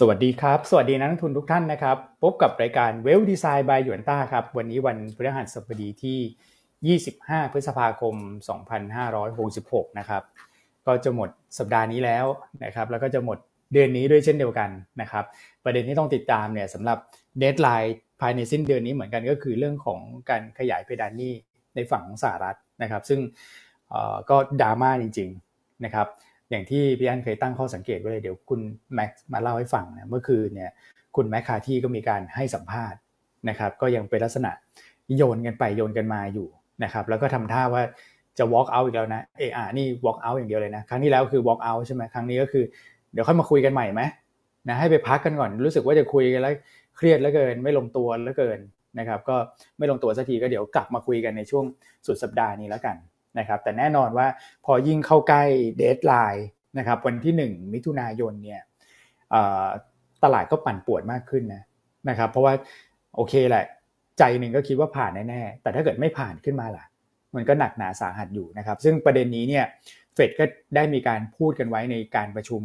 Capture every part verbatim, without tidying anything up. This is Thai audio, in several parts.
สวัสดีครับสวัสดีนักลงทุนทุกท่านนะครับพบกับรายการ Wealth Design by หยวนต้าครับวันนี้วันพฤหัสบดีที่ยี่สิบห้าพฤษภาคมสองพันห้าร้อยหกสิบหกนะครับก็จะหมดสัปดาห์นี้แล้วนะครับแล้วก็จะหมดเดือนนี้ด้วยเช่นเดียวกันนะครับประเด็นที่ต้องติดตามเนี่ยสำหรับเดดไลน์ภายในสิ้นเดือนนี้เหมือนกันก็คือเรื่องของการขยายเพดานหนี้ในฝั่งของสหรัฐนะครับซึ่งเอ่อก็ดราม่าจริงๆนะครับอย่างที่พี่อั้นเคยตั้งข้อสังเกตไว้เลยเดี๋ยวคุณแม็กซ์มาเล่าให้ฟังนะเมื่อคืนเนี่ยคุณแมคคาร์ที่ก็มีการให้สัมภาษณ์นะครับก็ยังเป็นลักษณะโยนกันไปโยนกันมาอยู่นะครับแล้วก็ทำท่าว่าจะ walk out อีกแล้วนะเออนี่ walk out อย่างเดียวเลยนะครั้งที่แล้วคือ walk out ใช่ไหมครั้งนี้ก็คือเดี๋ยวค่อยมาคุยกันใหม่ไหมนะให้ไปพักกันก่อนรู้สึกว่าจะคุยกันแล้วเครียดเหลือเกินไม่ลงตัวเหลือเกินนะครับก็ไม่ลงตัวสักทีก็เดี๋ยวกลับมาคุยกันในช่วงสุดสัปดาห์นี้แล้วกันนะครับแต่แน่นอนว่าพอยิ่งเข้าใกล้เดดไลน์นะครับวันที่หนึ่งมิถุนายนเนี่ยตลาดก็ปั่นป่วนมากขึ้นนะนะครับเพราะว่าโอเคแหละใจหนึ่งก็คิดว่าผ่านแน่ๆแต่ถ้าเกิดไม่ผ่านขึ้นมาล่ะมันก็หนักหนาสาหัสอยู่นะครับซึ่งประเด็นนี้เนี่ยเฟดก็ได้มีการพูดกันไว้ในการประชุม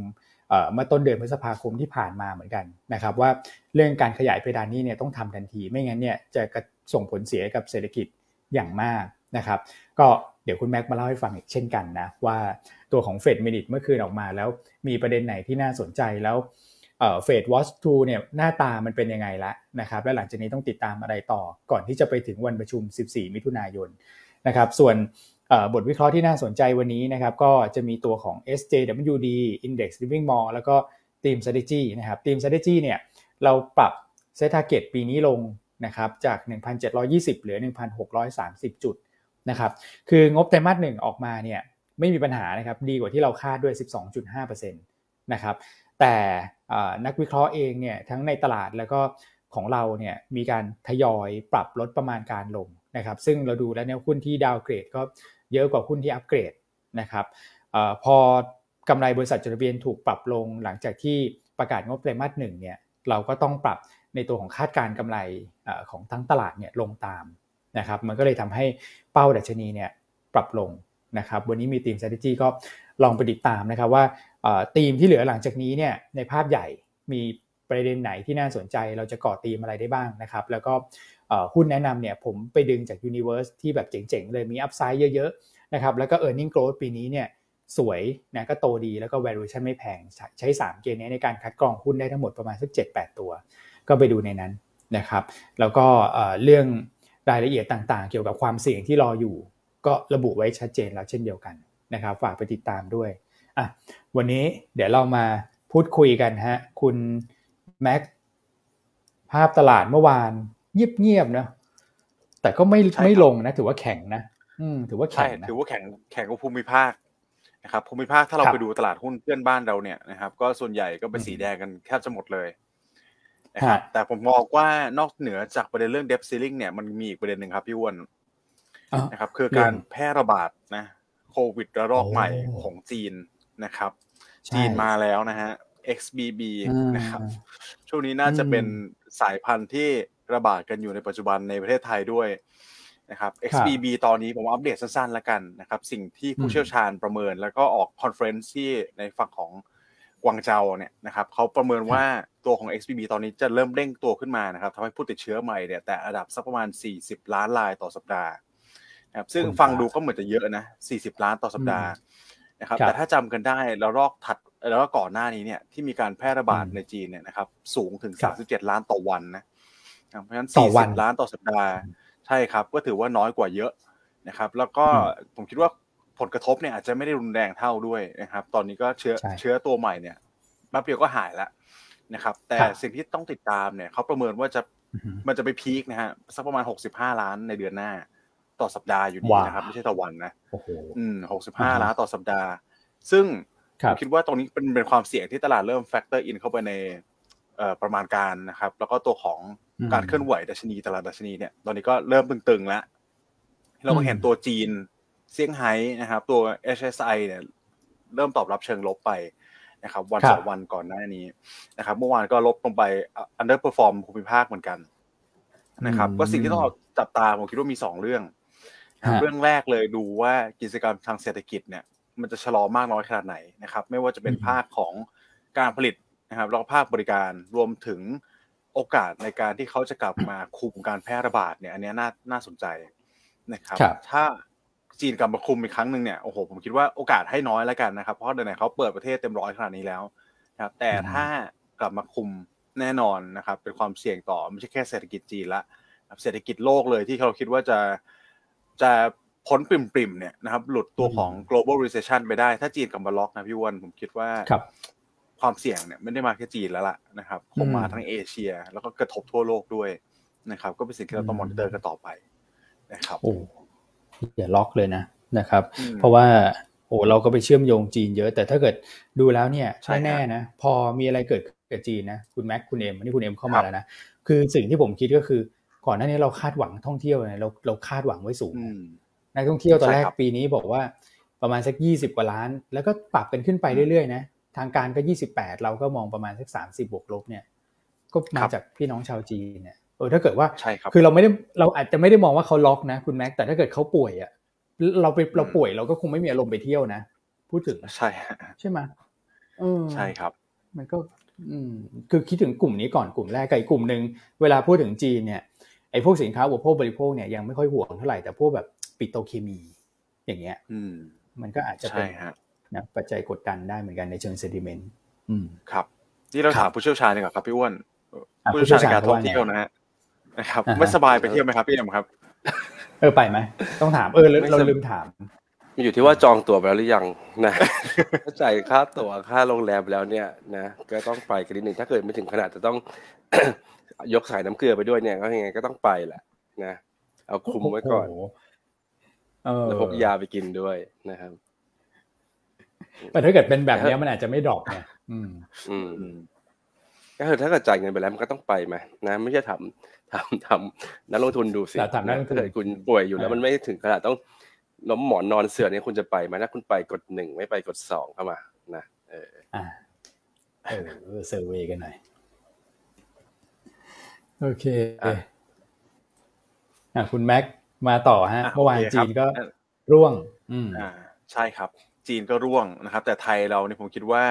เอ่อเมื่อต้นเดือนพฤษภาคมที่ผ่านมาเหมือนกันนะครับว่าเรื่องการขยายเพดานนี้เนี่ยต้องทำทันทีไม่งั้นเนี่ยจะส่งผลเสียกับเศรษฐกิจอย่างมากนะครับก็เดี๋ยวคุณแม็กมาเล่าให้ฟังอีกเช่นกันนะว่าตัวของ Fed Minute เมื่อคืนออกมาแล้วมีประเด็นไหนที่น่าสนใจแล้วเอ่อ Fed Watch ทูเนี่ยหน้าตามันเป็นยังไงละนะครับและหลังจากนี้ต้องติดตามอะไรต่อก่อนที่จะไปถึงวันประชุมสิบสี่มิถุนายนนะครับส่วนเอ่อบทวิเคราะห์ที่น่าสนใจวันนี้นะครับก็จะมีตัวของ เอส เจ ดับเบิลยู ดีIndex Living Mall แล้วก็ Theme Strategy นะครับ Theme Strategy เนี่ยเราปรับ Set Target ปีนี้ลงนะครับจาก หนึ่งพันเจ็ดร้อยยี่สิบ เหลือ หนึ่งพันหกร้อยสามสิบ จุดนะครับคืองบไตรมาสหนึ่งออกมาเนี่ยไม่มีปัญหานะครับดีกว่าที่เราคาดด้วย สิบสองจุดห้าเปอร์เซ็นต์ นะครับแต่นักวิเคราะห์เองเนี่ยทั้งในตลาดแล้วก็ของเราเนี่ยมีการทยอยปรับลดประมาณการลงนะครับซึ่งเราดูแล้วเนี่ยหุ้นที่ดาวเกรดก็เยอะกว่าหุ้นที่อัปเกรดนะครับเอ่อพอกำไรบริษัทจดทะเบียนถูกปรับลงหลังจากที่ประกาศงบไตรมาสหนึ่งเนี่ยเราก็ต้องปรับในตัวของคาดการณ์กำไรของทั้งตลาดเนี่ยลงตามนะครับมันก็เลยทำให้เป้าดัชนีเนี่ยปรับลงนะครับวันนี้มีทีม strategy ก็ลองไปติดตามนะครับว่าเอ่อทีมที่เหลือหลังจากนี้เนี่ยในภาพใหญ่มีประเด็นไหนที่น่าสนใจเราจะก่อทีมอะไรได้บ้างนะครับแล้วก็เอ่อหุ้นแนะนำเนี่ยผมไปดึงจาก Universe ที่แบบเจ๋งๆเลยมี upside เยอะๆนะครับแล้วก็ earning growth ปีนี้เนี่ยสวยนะก็โตดีแล้วก็ valuation ไม่แพงใช้สามเกณฑ์นี้ในการคัดกรองหุ้นได้ทั้งหมดประมาณสัก เจ็ดแปด ตัวก็ไปดูในนั้นนะครับแล้วก็เอ่อเรื่องรายละเอียดต่างๆเกี่ยวกับความเสี่ยงที่รออยู่ก็ระบุไว้ชัดเจนแล้วเช่นเดียวกันนะครับฝากไปติดตามด้วยอ่ะวันนี้เดี๋ยวเรามาพูดคุยกันฮะคุณแม็กภาพตลาดเมื่อวานเงียบๆนะแต่ก็ไม่ไม่ลงนะถือว่าแข็งนะอืมถือว่าแข็งนะถือว่าแข็งแข็งกว่าภูมิภาคนะครับภูมิภาคถ้าเราไปดูตลาดหุ้นเพื่อนบ้านเราเนี่ยนะครับก็ส่วนใหญ่ก็เป็นสีแดงกันแทบจะหมดเลยนะครับแต่ผมมองว่านอกเหนือจากประเด็นเรื่อง Debt Ceiling เนี่ยมันมีอีกประเด็นหนึ่งครับพี่อ้วนนะครับคือการแพร่ระบาดนะโควิดระลอกใหม่ของจีนนะครับจีนมาแล้วนะฮะ เอ็กซ์ บี บี นะครับช่วงนี้น่าจะเป็นสายพันธุ์ที่ระบาดกันอยู่ในปัจจุบันในประเทศไทยด้วยนะครับ เอ็กซ์ บี บี ตอนนี้ผมอัปเดตสั้นๆแล้วกันนะครับสิ่งที่ผู้เชี่ยวชาญประเมินแล้วก็ออกคอนเฟอเรนซ์ที่ในฝั่งของกวางเจาเนี่ยนะครับเขาประเมินว่าตัวของ เอ็กซ์ บี บี ตอนนี้จะเริ่มเร่งตัวขึ้นมานะครับทำให้ผู้ติดเชื้อใหม่เนี่ยแต่ระดับสักประมาณสี่สิบล้านรายต่อสัปดาห์นะครับซึ่งฟังดูก็เหมือนจะเยอะนะสี่สิบล้านต่อสัปดาห์นะครับแต่ถ้าจำกันได้แล้วรอบถัดแล้วก็ก่อนหน้านี้เนี่ยที่มีการแพร่ระบาดในจีนเนี่ยนะครับสูงถึงสามสิบเจ็ดล้านต่อวันนะเพราะฉะนั้นสี่สิบล้านต่อสัปดาห์ใช่ครับก็ถือว่าน้อยกว่าเยอะนะครับแล้วก็ผมคิดว่าผลกระทบเนี่ยอาจจะไม่ได้รุนแรงเท่าด้วยนะครับตอนนี้ก็เชื้อเชื้อตัวใหม่เนี่ยแป๊บเดียวก็หายแล้วนะครับแต่สิ่งที่ต้องติดตามเนี่ยเขาประเมินว่าจะมันจะไปพีคนะฮะสักประมาณหกสิบห้าล้านในเดือนหน้าต่อสัปดาห์อยู่ดีนะครับไม่ใช่ต่อวันนะโอ้โหอืมหกสิบห้าล้านต่อสัปดาห์ซึ่งผมคิดว่าตรงนี้เป็นเป็นความเสี่ยงที่ตลาดเริ่มแฟกเตอร์อินเข้าไปในเอ่อประมาณการนะครับแล้วก็ตัวของการเคลื่อนไหวดัชนีตลาดดัชนีเนี่ยตอนนี้ก็เริ่มตึงๆแล้วเราก็เห็นตัวจีนเซี่ยงไฮ้นะครับตัว เอส เอส ไอ เนี่ยเริ่มตอบรับเชิงลบไปนะครับวันสองวันก่อนหน้านี้นะครับเมื่อวานก็ลบลงไป underperform ภูมิภาคเหมือนกันนะครับก็สิ่งที่ต้องจับตาผมคิดว่ามีสองเรื่องเรื่องแรกเลยดูว่ากิจกรรมทางเศรษฐกิจเนี่ยมันจะชะลอมากน้อยขนาดไหนนะครับไม่ว่าจะเป็นภาคของการผลิต นะครับแล้วก็ภาคบริการรวมถึงโอกาสในการที่เขาจะกลับมาคุมการแพร่ระบาดเนี่ยอันนี้น่าน่าสนใจนะครับถ้าจีนกลับมาคุมอีกครั้งนึงเนี่ยโอ้โหผมคิดว่าโอกาสให้น้อยแล้วกันนะครับเพราะเดี๋ยวไหนเขาเปิดประเทศเต็มร้อยขนาดนี้แล้วนะครับแต่ถ้ากลับมาคุมแน่นอนนะครับเป็นความเสี่ยงต่อไม่ใช่แค่เศรษฐกิจจีนละเศรษฐกิจโลกเลยที่เราคิดว่าจะจะพ้นปริ่มๆเนี่ยนะครับหลุดตัวของ global recession ไปได้ถ้าจีนกลับมาล็อกนะพี่วันผมคิดว่าความเสี่ยงเนี่ยไม่ได้มาแค่จีนแล้วล่ะนะครับคงมาทั้งเอเชียแล้วก็กระทบทั่วโลกด้วยนะครับก็เป็นสิ่งที่เราต้องมอนิเตอร์กันต่อไปนะครับโอ้อย่าล็อกเลยนะนะครับเพราะว่าโอ้เราก็ไปเชื่อมโยงจีนเยอะแต่ถ้าเกิดดูแล้วเนี่ยแน่ๆนะพอมีอะไรเกิดกับจีนนะคุณแม็กคุณเอ็มนี่คุณเอ็มเข้ามาแล้วนะคือสิ่งที่ผมคิดก็คือก่อนหน้านี้เราคาดหวังท่องเที่ยวเนี่ยเราเราคาดหวังไว้สูงนักท่องเที่ยวตอนแรกปีนี้บอกว่าประมาณสักยี่สิบกว่าล้านแล้วก็ปรับกันขึ้นไปเรื่อยๆนะทางการก็ยี่สิบแปดเราก็มองประมาณสักสามสิบบวกลบเนี่ยก็มาจากพี่น้องชาวจีนเนี่ยเออถ้าเกิดว่า ค, คือเราไม่ได้เราอาจจะไม่ได้มองว่าเขาล็อกนะคุณแม็กแต่ถ้าเกิดเขาป่วยอ่ะเราไปเราป่วยเราก็คงไม่มีอารมณ์ไปเที่ยวนะพูดถึงใช่ใช่มั้ยเออใช่ครับมันก็อืมคือคิดถึงกลุ่มนี้ก่อนกลุ่มแรกกับอีกกลุ่มนึงเวลาพูดถึงจีนเนี่ยไอ้พวกสินค้าอุปโภคบริโภคเนี่ยยังไม่ค่อยห่วงเท่าไหร่แต่พวกแบบปิโตรเคมีอย่างเงี้ยอืมมันก็อาจจะเป็นนะปัจจัยกดดันได้เหมือนกันในเชิงเซนติเมนต์อืมครับนี่เราถามผู้เชี่ยวชาญดีกว่าครับพี่อ้วนผู้เชี่ยวชาญการท่องเที่ยวนะฮะนะครับไม่สบายไปเที่ยวไหมครับพี่เอ็มครับเออไปไหมต้องถามเออเราลืมถามมันอยู่ที่ว่าจองตั๋วไปแล้วหรือยังนะจ่ายค่าตั๋วค่าโรงแรมแล้วเนี่ยนะก็ต้องไปกันนิดนึงถ้าเกิดไม่ถึงขนาดจะต้องยกสายน้ำเกลือไปด้วยเนี่ยก็ยังไงก็ต้องไปแหละนะเอาคุมไว้ก่อนเออแล้วพกยาไปกินด้วยนะครับแต่ถ้าเกิดเป็นแบบนี้มันอาจจะไม่ดรอปไงอืมอืมก็คือถ้าเกิดจ่ายเงินไปแล้วมันก็ต้องไปไหมนะไม่ใช่ทำทำทำนักลงทุนดูสิถ้าเกิดคุณป่วยอยู่แล้วมันไม่ถึงขนาดต้องล้มหมอนนอนเสื่อเนี่ยคุณจะไปไหมถ้าคุณไปกดหนึ่งไม่ไปกดสองเข้ามานะเอออ่าเออเซอร์เวย์กันหน่อยโอเคอ่ะคุณแม็กมาต่อฮะเมื่อวานจีนก็ร่วงอืมอ่าใช่ครับจีนก็ร่วงนะครับแต่ไทยเราเนี่ยผมคิดว่า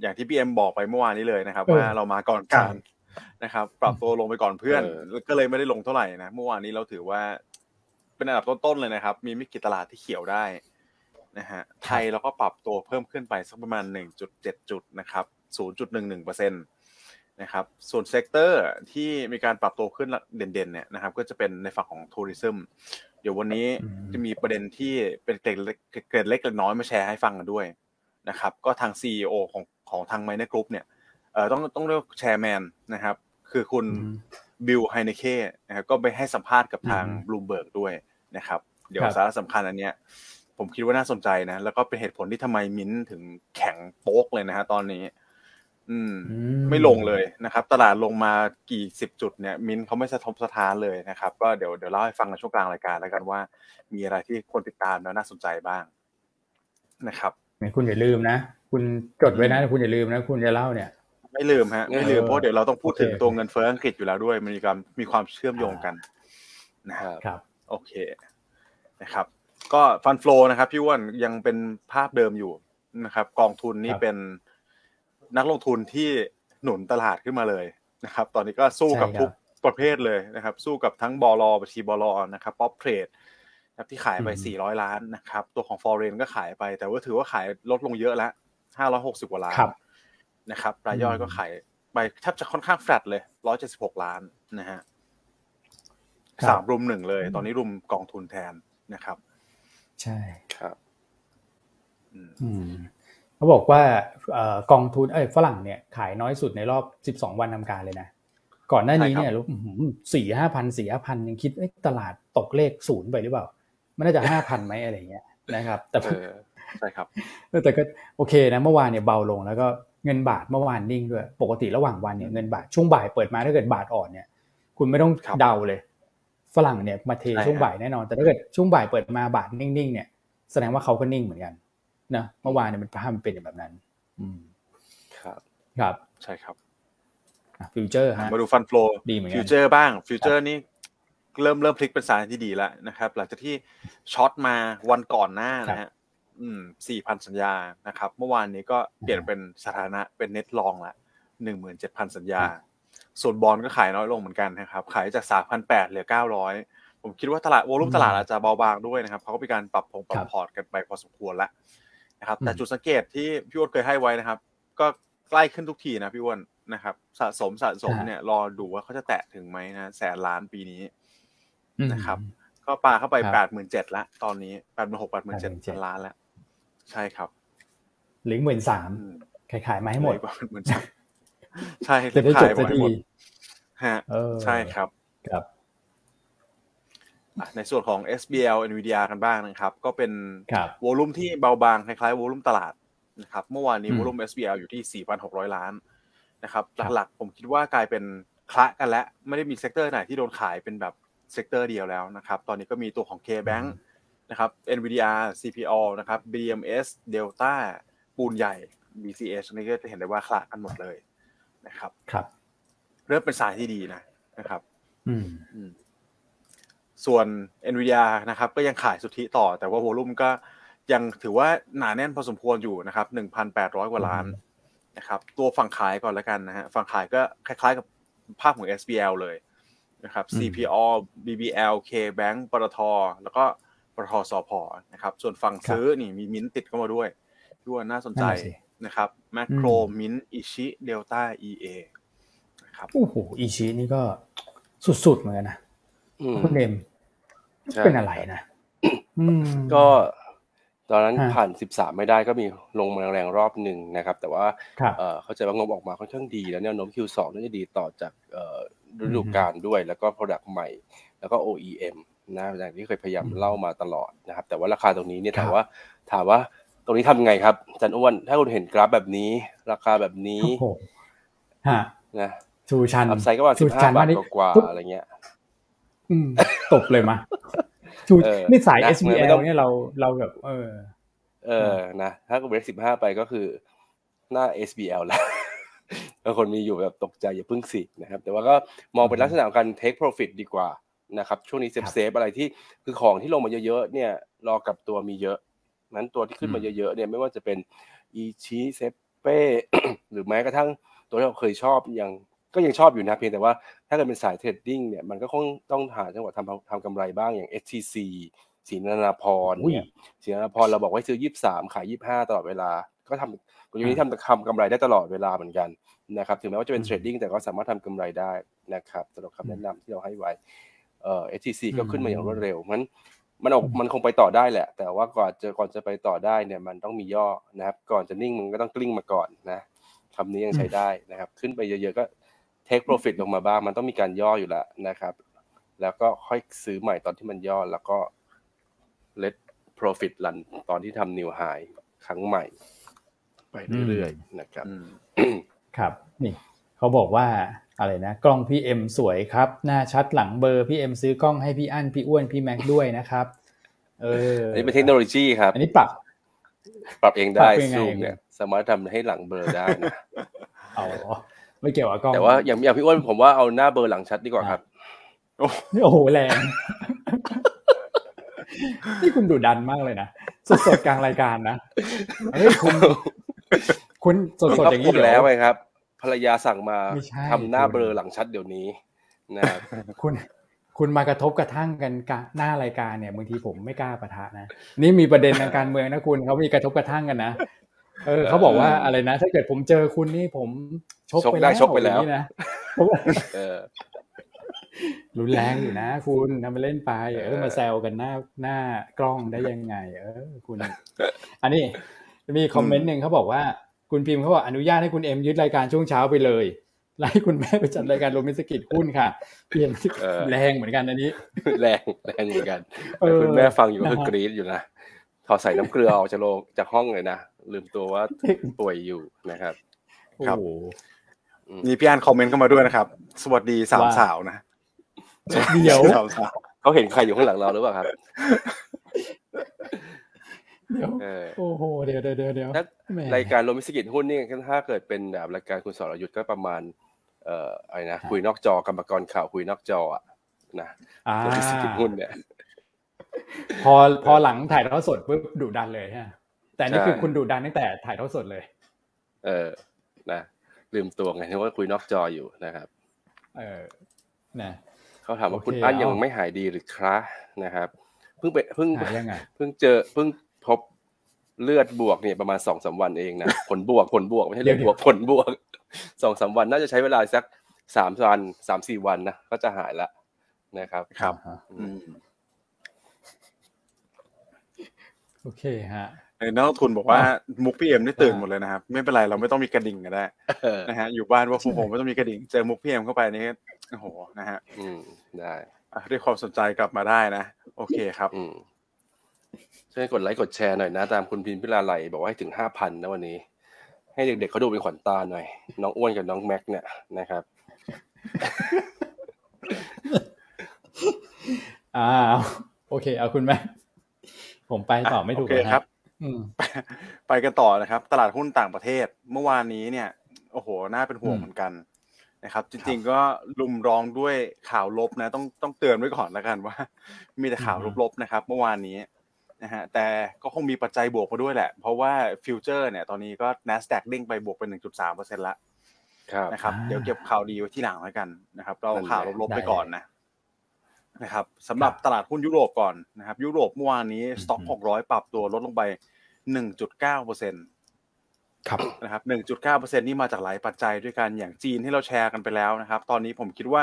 อย่างที่พี่เอ็มบอกไปเมื่อวานนี้เลยนะครับว่าเรามาก่อนการนะครับปรับตัวลงไปก่อนเพื่อนก็เลยไม่ได้ลงเท่าไหร่นะเมื่อวานนี้เราถือว่าเป็นอันดับต้นๆเลยนะครับมีไม่กี่ตลาดที่เขียวได้นะฮะไทยเราก็ปรับตัวเพิ่มขึ้นไปสักประมาณ หนึ่งจุดเจ็ด จุดนะครับ ศูนย์จุดหนึ่งหนึ่งเปอร์เซ็นต์ นะครับส่วนเซกเตอร์ที่มีการปรับตัวขึ้นเด่นๆเนี่ยนะครับก็จะเป็นในฝั่งของทัวริซึมเดี๋ยววันนี้จะมีประเด็นที่เป็นเกร็ดเกร็ดเล็กเกร็ดน้อยมาแชร์ให้ฟังกันด้วยนะครับก็ทาง ซี อี โอ ของของทาง ไมเนอร์กรุ๊ปเนี่ยเอ่อต้องต้องเรียกแชร์แมนนะครับคือคุณบิลไฮเนเก้นะครับก็ไปให้สัมภาษณ์กับทาง Bloomberg ด้วยนะครับเดี๋ยวสาระสำคัญอันเนี้ยผมคิดว่าน่าสนใจนะแล้วก็เป็นเหตุผลที่ทำไมมิ้นท์ถึงแข็งโป๊กเลยนะฮะตอนนี้อืมไม่ลงเลยนะครับตลาดลงมากี่สิบจุดเนี่ยมิ้นท์เขาไม่สะทกสะท้านเลยนะครับก็เดี๋ยวเดี๋ยวเล่าให้ฟังในช่วงกลางรายการแล้วกันว่ามีอะไรที่คนติดตามแล้วน่าสนใจบ้างนะครับคุณอย่าลืมนะคุณจดไว้นะคุณอย่าลืมนะคุณจะเล่าเนี่ยไม่ลืมฮะไม่ลืมเพราะเดี๋ยวเราต้องพูดถึงตัวเงินเฟ้ออังกฤษอยู่แล้วด้วยมันมีความมีความเชื่อมโยงกันนะครับโอเคนะครับก็ฟันโฟลนะครับพี่อ้วนยังเป็นภาพเดิมอยู่นะครับกองทุนนี่เป็นนักลงทุนที่หนุนตลาดขึ้นมาเลยนะครับตอนนี้ก็สู้กับทุกประเภทเลยนะครับสู้กับทั้งบล.บัญชีบล.นะครับป๊อปเทรดที่ขายไปสี่ร้อยล้านนะครับตัวของ Foreign ก็ขายไปแต่ว่าถือว่าขายลดลงเยอะแล้วห้าร้อยหกสิบกว่าล้านนะครับรายย่อยก็ขายไปแทบจะค่อนข้างแฟลตเลยหนึ่งร้อยเจ็ดสิบหกล้านนะฮะสามรุมหนึ่งเลยตอนนี้รุมกองทุนแทนนะครับใช่ครับอืมเขาบอกว่ากองทุนเอ้ยฝรั่งเนี่ยขายน้อยสุดในรอบสิบสองวันทำการเลยนะก่อนหน้านี้เนี่ยรู้ สี่ห้าพัน สี่ห้าพัน ยังคิดตลาดตกเลขศูนย์ไปหรือเปล่ามันน่าจะ ห้าพัน มั้ยอะไรเงี้ยนะครับแต่เออใช่ครับแต่ก็โอเคนะเมื่อวานเนี่ยเบาลงแล้วก็เงินบาทเมื่อวานนิ่งด้วยปกติระหว่างวันเนี่ยเงินบาทช่วงบ่ายเปิดมาถ้าเกิดบาทอ่อนเนี่ยคุณไม่ต้องเดาเลยฝรั่งเนี่ยมาเทช่วงบ่ายแน่นอนแต่ถ้าเกิดช่วงบ่ายเปิดมาบาทนิ่งๆเนี่ยแสดงว่าเขาก็นิ่งเหมือนกันนะเมื่อวานเนี่ยมันภาพมันเป็นแบบนั้นอืมครับครับใช่ครับฟิวเจอร์ฮะมาดูฟันโฟลว์ฟิวเจอร์บ้างฟิวเจอร์นี่เริ่มเริ่มพลิกเป็นสายที่ดีแล้วนะครับหลังจากที่ช็อตมาวันก่อนหน้านะฮะอืม สี่พัน สัญญานะครับเมื่อวานนี้ก็เปลี่ยนเป็นสถานะเป็นเน็ตลองละ หนึ่งหมื่นเจ็ดพัน สัญญาส่วนบอนด์ก็ขายน้อยลงเหมือนกันนะครับขายจาก สามพันแปดร้อย เหลือ เก้าร้อยผมคิดว่าตลาดวอลุ่มตลาดอาจจะเบาบางด้วยนะครับเขาก็มีการปรับพงปรับพอร์ตกันไปพอสมควรแล้วนะครับแต่จุดสังเกตที่พี่อ้วนเคยให้ไว้นะครับก็ใกล้ขึ้นทุกทีนะพี่อ้วนนะครับสะสมสะสมเนี่ยรอดูว่าเขาจะแตะถึงไหมนะแสนล้านปีนี้นะครับก็ปาเข้าไป แปดหมื่นเจ็ดพัน ละตอนนี้ แปดหมื่นหกพัน แปดหมื่นเจ็ดพัน ล้านแล้วใช่ครับลิงก์ หนึ่งหมื่นสามพัน ขายขายมาให้หมด หนึ่งหมื่นสามพัน ใช่จะได้จบสักทีฮะใช่ครับครับในส่วนของ เอส บี แอล เอ็น วี ดี อาร์ กันบ้างนะครับก็เป็นวอลุ่มที่เบาบางคล้ายๆวอลุ่มตลาดนะครับเมื่อวานนี้วอลุ่ม เอส บี แอล อยู่ที่ สี่พันหกร้อย ล้านนะครับหลักๆผมคิดว่ากลายเป็นคละกันแล้วไม่ได้มีเซกเตอร์ไหนที่โดนขายเป็นแบบเซกเตอร์เดียวแล้วนะครับตอนนี้ก็มีตัวของ K Bank นะครับ เอ็น วี ดี อาร์ ซี พี เอ แอล นะครับ บี เอ็ม เอส Delta ปูนใหญ่ บี ซี เอช นี่ก็จะเห็นได้ว่าคละกันหมดเลยนะครับครับเริ่มเป็นสายที่ดีนะนะครับอืมอืมส่วน NVIDIA นะครับก็ยังขายสุทธิต่อแต่ว่าวอลุ่มก็ยังถือว่าหนาแน่นพอสมควรอยู่นะครับ หนึ่งพันแปดร้อย กว่าล้านนะครับตัวฝั่งขายก่อนละกันนะฮะฝั่งขายก็คล้ายๆกับภาพของ เอส บี แอล เลยนะครับ ซี พี อาร์ บี บี แอl K Bank ปตทแล้วก็ปตทสผนะครับส่วนฝั่งซื้อนี่มีมิ้นติดเข้ามาด้วยด้วยน่าสนใจนะครับ MAKRO มิ้นอิชิ Delta อี เอ นะครับโอ้โหอิชินี่ก็สุดๆเหมือนกันนะคุณเอ็มเป็นอะไรนะก็ตอนนั้นผ่านสิบสามไม่ได้ก็มีลงมาแรงๆรอบหนึ่งนะครับแต่ว่าเข้าใจว่างบออกมาค่อนข้างดีแล้วแนวโน้ม คิว สอง น่าจะดีต่อจากฤดูกาลด้วยแล้วก็ product ใหม่แล้วก็ โอ อี เอ็ม นะอย่างที่เคยพยายามเล่ามาตลอดนะครับแต่ว่าราคาตรงนี้เนี่ยถามว่าถามว่าตรงนี้ทำไงครับอาจารย์อ้วนถ้าคุณเห็นกราฟแบบนี้ราคาแบบนี้ฮะนะชูชันอัพไซด์ก็ว่าสิบห้าบาทกว่าๆอะไรเงี้ยอืมตบเลยมาชูนี่สาย เอส บี แอล เนี่ยเราเราแบบเออเออนะถ้ากูเบรกสิบห้าไปก็คือหน้า เอส บี แอล แล้วบางคนมีอยู่แบบตกใจอย่าพึ่งสินะครับแต่ว่าก็มองเป็นลักษณะของการ take profit ดีกว่านะครับช่วงนี้เซฟเซฟอะไรที่คือของที่ลงมาเยอะๆเนี่ยรอกลับตัวมีเยอะนั้นตัวที่ขึ้นมาเยอะๆเนี่ยไม่ว่าจะเป็นอีชิเซเป้หรือแม้กระทั่งตัวที่เราเคยชอบยังก็ยังชอบอยู่นะเพียงแต่ว่าถ้าเกิดเป็นสายเทรดดิ้งเนี่ยมันก็คงต้องหาจังหวะทำทำกำไรบ้างอย่าง เอส ที ซี ศรีนราพรเนี่ยศรีนราพรเราบอกว่าซื้อยี่สิบสามขายยี่สิบห้าตลอดเวลาก็ทำกลุ่มนี้ทำทำกำไรได้ตลอดเวลาเหมือนกันนะครับถึงแม้ว่าจะเป็นเทรดดิ้งแต่ก็สามารถทำกำไรได้นะครับสำหรับคำแนะนำที่เราให้ไว้เอ่อ เอส ที ซี ก็ขึ้นมาอย่างรวดเร็วมันมันออกมันคงไปต่อได้แหละแต่ว่าก่อนจะก่อนจะไปต่อได้เนี่ยมันต้องมีย่อนะครับก่อนจะนิ่งมันก็ต้องกลิ้งมาก่อนนะคำนี้ยังใช้ได้นะครับขึ้นไปเยอะๆก็ take profit ลงมาบ้างมันต้องมีการย่ออยู่แล้วนะครับแล้วก็ค่อยซื้อใหม่ตอนที่มันย่อแล้วก็ let profit run ตอนที่ทำ new high ครั้งใหม่ไปเรื่อยๆนะครับครับนี่เขาบอกว่าอะไรนะกล้องพี่เอ็มสวยครับหน้าชัดหลังเบอร์พี่เอ็มซื้อกล้องให้พี่อั้นพี่อ้วนพี่แม็กด้วยนะครับเอออันนี้เป็นเทคโนโลยีครับอันนี้ปรับปรับเองได้ซูมเนี่ยสามารถทำให้หลังเบอร์ได้นะอ๋อไม่เกี่ยวกับกล้องแต่ว่าอย่างอย่างพี่อ้วนผมว่าเอาหน้าเบอร์หลังชัดดีกว่าครับโอ้โหแรงนี่คุณดุดันมากเลยนะสดๆกลางรายการนะเฮ้ยคุณคุณสดๆอย่างนี้แล้วไงครับภรรยาสั่งมาทำหน้าเบลอหลังชัดเดี๋ยวนี้นะครับคุณคุณมากระทบกระทั่งกันหน้ารายการเนี่ยบางทีผมไม่กล้าปะทะนะนี่มีประเด็นทางการเมืองนะคุณเขามีกระทบกระทั่งกันนะเออเขาบอกว่าอะไรนะถ้าเกิดผมเจอคุณนี่ผมชกไปแล้วชกไปแล้วนะเออรุนแรงอยู่นะคุณทำไปเล่นไปเออมาแซวกันหน้าหน้ากล้องได้ยังไงเออคุณอันนี้มีคอมเมนต์นึงเขาบอกว่าคุณพิมพ์เขาบอกอนุญาตให้คุณเอ็มยึดรายการช่วงเช้าไปเลยไล่คุณแม่ไปจัดรายการโรมิสกิจหุ้นค่ะเปลี่ยนแรงเหมือนกันอันนี้แรงแรงเหมือนกันคุณแม่ฟังอยู่ก็กรี๊ดอยู่นะถอดใส่น้ำเกลือออกจากโรงจากห้องเลยนะลืมตัวว่าป่วยอยู่นะครับโอ้โหมีพี่อันคอมเมนต์เข้ามาด้วยนะครับสวัสดีสามสาวนะเดี๋ยวเขาเห็นใครอยู่ข้างหลังเราหรือเปล่าครับเดี๋ยวโอ้โหเดี๋ยวเดี๋ยวเดี๋ยวรายการโลมิสกิจหุ้นนี่ถ้าเกิดเป็นแบบรายการคุณสรยุทธก็ประมาณเอ่ออะไรนะคุยนอกจอกรรมกรข่าวคุยนอกจออ่ะนะโลมิสกิจหุ้นเนี่ยพอพอหลังถ่ายทอดสดปุ๊บดุดันเลยฮะแต่นี่คือคุณดุดันตั้งแต่ถ่ายทอดสดเลยเออนะ ลืมตัวไงเพราะว่าคุยนอกจออยู่นะครับเออนะเขาถามว่าคุณอั้นยังไม่หายดีหรือครับนะครับเพิ่งไปเพิ่งเพิ่งเจอเพิ่งพบเลือดบวกเนี่ยประมาณ สองถึงสาม วันเองนะผลบวกผลบวกไม่ใช่เลือดบวกผลบวก สองถึงสาม วันน่าจะใช้เวลาสักสามวัน สามถึงสี่ วันนะก็จะหายละนะครับครับอืมโอเคฮะในนักลงทุนบอกว่ามุกพี่เอ็มได้ตื่นหมดเลยนะครับไม่เป็นไรเราไม่ต้องมีกระดิ่งก็ได้นะฮะอยู่บ้านว่าผมไม่ต้องมีกระดิ่งเจอมุกพี่เอ็มเข้าไปนี่โอ้โหนะฮะอืมได้ด้วยความสนใจกลับมาได้นะโอเคครับอืมช่วยกดไลค์กดแชร์หน่อยนะตามคุณพิมพิลาไลบอกว่าให้ถึง ห้าพัน นะวันนี้ให้เด็กๆเขาดูเป็นขวัญตาหน่อยน้องอ้วนกับน้องแม็กเนี่ยนะครับอ้าวโอเคเอาคุณแม็กผมไปต่อไม่ถูกนะครับไปกันต่อนะครับตลาดหุ้นต่างประเทศเมื่อวานนี้เนี่ยโอ้โหน่าเป็นห่วงเหมือนกันนะครับจริงๆก็ลุมร้องด้วยข่าวลบนะต้องต้องเตือนไว้ก่อนแล้วกันว่ามีแต่ข่าวลบๆนะครับเมื่อวานนี้นะฮะแต่ก็คงมีปัจจัยบวกมาด้วยแหละเพราะว่าฟิวเจอร์เนี่ยตอนนี้ก็ Nasdaq เด้งไปบวกเป็น หนึ่งจุดสามเปอร์เซ็นต์ ละครับนะครับเดี๋ยวเก็บข่าวดีไว้ที่หลังแล้วกันนะครับเราข่าวลบๆไปก่อนนะนะครับสำหรับตลาดหุ้นยุโรปก่อนนะครับยุโรปเมื่อวานนี้สต็อกหกร้อยปรับตัวลดลงไป หนึ่งจุดเก้าเปอร์เซ็นต์ ครับนะครับ หนึ่งจุดเก้าเปอร์เซ็นต์ นี่มาจากหลายปัจจัยด้วยกันอย่างจีนที่เราแชร์กันไปแล้วนะครับตอนนี้ผมคิดว่า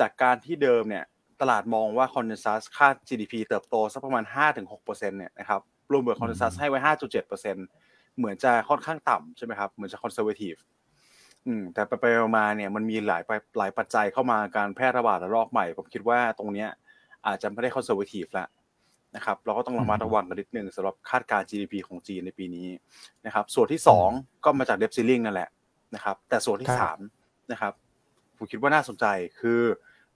จากการที่เดิมเนี่ยตลาดมองว่าคอนเซนซัสคาด จี ดี พี เติบโตสักประมาณ ห้าถึงหกเปอร์เซ็นต์ เนี่ยนะครับ Bloomberg คอนเซนซัสให้ไว้ ห้าจุดเจ็ดเปอร์เซ็นต์ เหมือนจะค่อนข้างต่ำใช่ไหมครับเหมือนจะคอนเซอร์เวทีฟอืมแต่ไปๆมาเนี่ยมันมีหลายหลายปัจจัยเข้ามาการแพร่ระบาดระลอกใหม่ผมคิดว่าตรงเนี้ยอาจจะไม่ได้คอนเซอร์เวทีฟละนะครับเราก็ต้องระมัดระวังกันนิดนึงสำหรับคาดการณ์ จี ดี พี ของจีนในปีนี้นะครับส่วนที่สองก็มาจาก Debt Ceiling นั่นแหละนะครับแต่ส่วนที่สามนะครับผมคิดว่าน่าสนใจคือ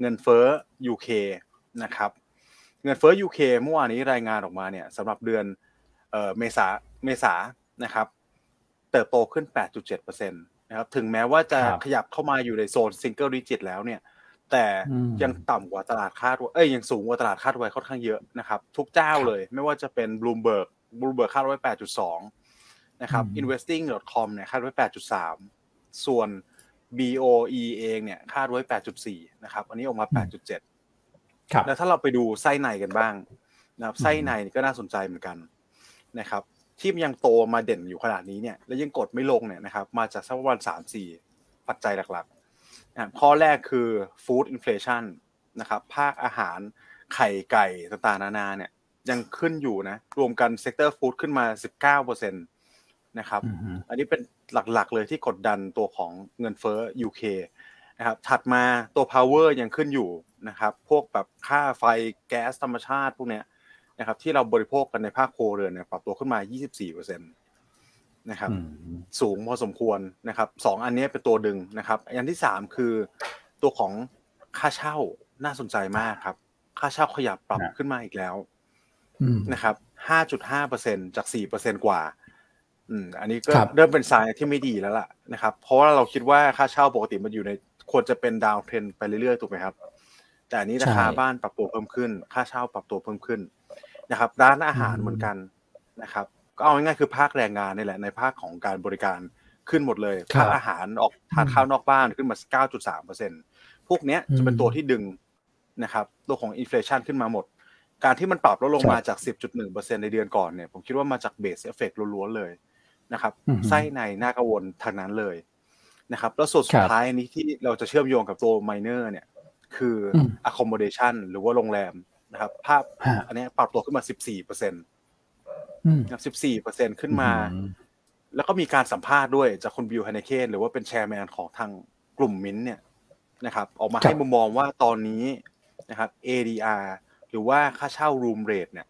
เงินเฟ้อ ยู เค นะครับเงินเฟ้อ ยู เค เมื่อวานนี้รายงานออกมาเนี่ยสำหรับเดือนเอ่อเมษาเมษานะครับเติบโตขึ้น แปดจุดเจ็ดเปอร์เซ็นต์ นะครับถึงแม้ว่าจะขยับเข้ามาอยู่ในโซน Single Digit แล้วเนี่ยแต่ยังต่ำกว่าตลาดคาดเอ้ยยังสูงกว่าตลาดคาดไว้ค่อนข้างเยอะนะครับทุกเจ้าเลยไม่ว่าจะเป็น Bloomberg Bloomberg คาดไว้ แปดจุดสอง นะครับ อินเวสติ้ง ดอท คอม เนี่ยคาดไว้ แปดจุดสาม ส่วน บี โอ อี เองเนี่ยคาดไว้ แปดจุดสี่ นะครับอันนี้ออกมา แปดจุดเจ็ด ครับแล้วถ้าเราไปดูไส้ในกันบ้างนะครับไส้ในก็น่าสนใจเหมือนกันนะครับที่มันยังโตมาเด่นอยู่ขนาดนี้เนี่ยแล้วยังกดไม่ลงเนี่ยนะครับมาจากสักประมาณ สามถึงสี่ ปัจจัยหลักๆนะข้อแรกคือ Food Inflation นะครับภาคอาหารไข่ไก่ต่างๆนานาเนี่ยยังขึ้นอยู่นะรวมกัน Sector Food ขึ้นมา สิบเก้าเปอร์เซ็นต์ นะครับอันนี้เป็นหลักๆเลยที่กดดันตัวของเงินเฟ้อ ยู เค นะครับถัดมาตัว power ยังขึ้นอยู่นะครับพวกแบบค่าไฟแก๊สธรรมชาติพวกเนี้ยนะครับที่เราบริโภคกันในภาคครัวเรือนเนี่ยปรับตัวขึ้นมา ยี่สิบสี่เปอร์เซ็นต์ นะครับสูงพอสมควรนะครับสองอันนี้เป็นตัวดึงนะครับอันที่สามคือตัวของค่าเช่าน่าสนใจมากครับค่าเช่าขยับปรับขึ้นมาอีกแล้วนะครับ ห้าจุดห้าเปอร์เซ็นต์ จาก สี่เปอร์เซ็นต์ กว่าอืมอันนี้ก็เริ่มเป็นไซน์ที่ไม่ดีแล้วล่ะนะครับเพราะว่าเราคิดว่าค่าเช่าปกติมันอยู่ในควรจะเป็นดาวน์เทรนด์ไปเรื่อยๆถูกไหมครับแต่อันนี้ราคาบ้านปรับตัวเพิ่มขึ้นค่าเช่าปรับตัวเพิ่มขึ้นนะครับร้านอาหารเหมือนกันนะครับก็เอาง่ายๆคือภาคแรงงานนี่แหละในภาคของการบริการขึ้นหมดเลยภาคอาหารออกทานข้าวนอกบ้านขึ้นมา เก้าจุดสามเปอร์เซ็นต์ พวกเนี้ยจะเป็นตัวที่ดึงนะครับตัวของอินเฟลชันขึ้นมาหมดการที่มันปรับลดลงมาจาก สิบจุดหนึ่งเปอร์เซ็นต์ ในเดือนก่อนเนี่ยผมคิดว่ามาจากเบสเอฟเฟกต์ล้วนๆเลยนะครับไส้ในน่ากังวลทางนั้นเลยนะครับแล้วส่วนสุดท้ายนี้ที่เราจะเชื่อมโยงกับตัวไมเนอร์เนี่ยคือ accommodation หรือว่าโรงแรมนะครับภาพอันนี้ปรับตัวขึ้นมา สิบสี่เปอร์เซ็นต์ นะครับ สิบสี่เปอร์เซ็นต์ ขึ้นมาแล้วก็มีการสัมภาษณ์ด้วยจากคุณบิลฮาเนเคนหรือว่าเป็นแชร์แมนของทางกลุ่มมิ้นท์เนี่ยนะครับออกมาให้มุมมองว่าตอนนี้นะครับ เอ ดี อาร์ หรือว่าค่าเช่า room rate เนี่ย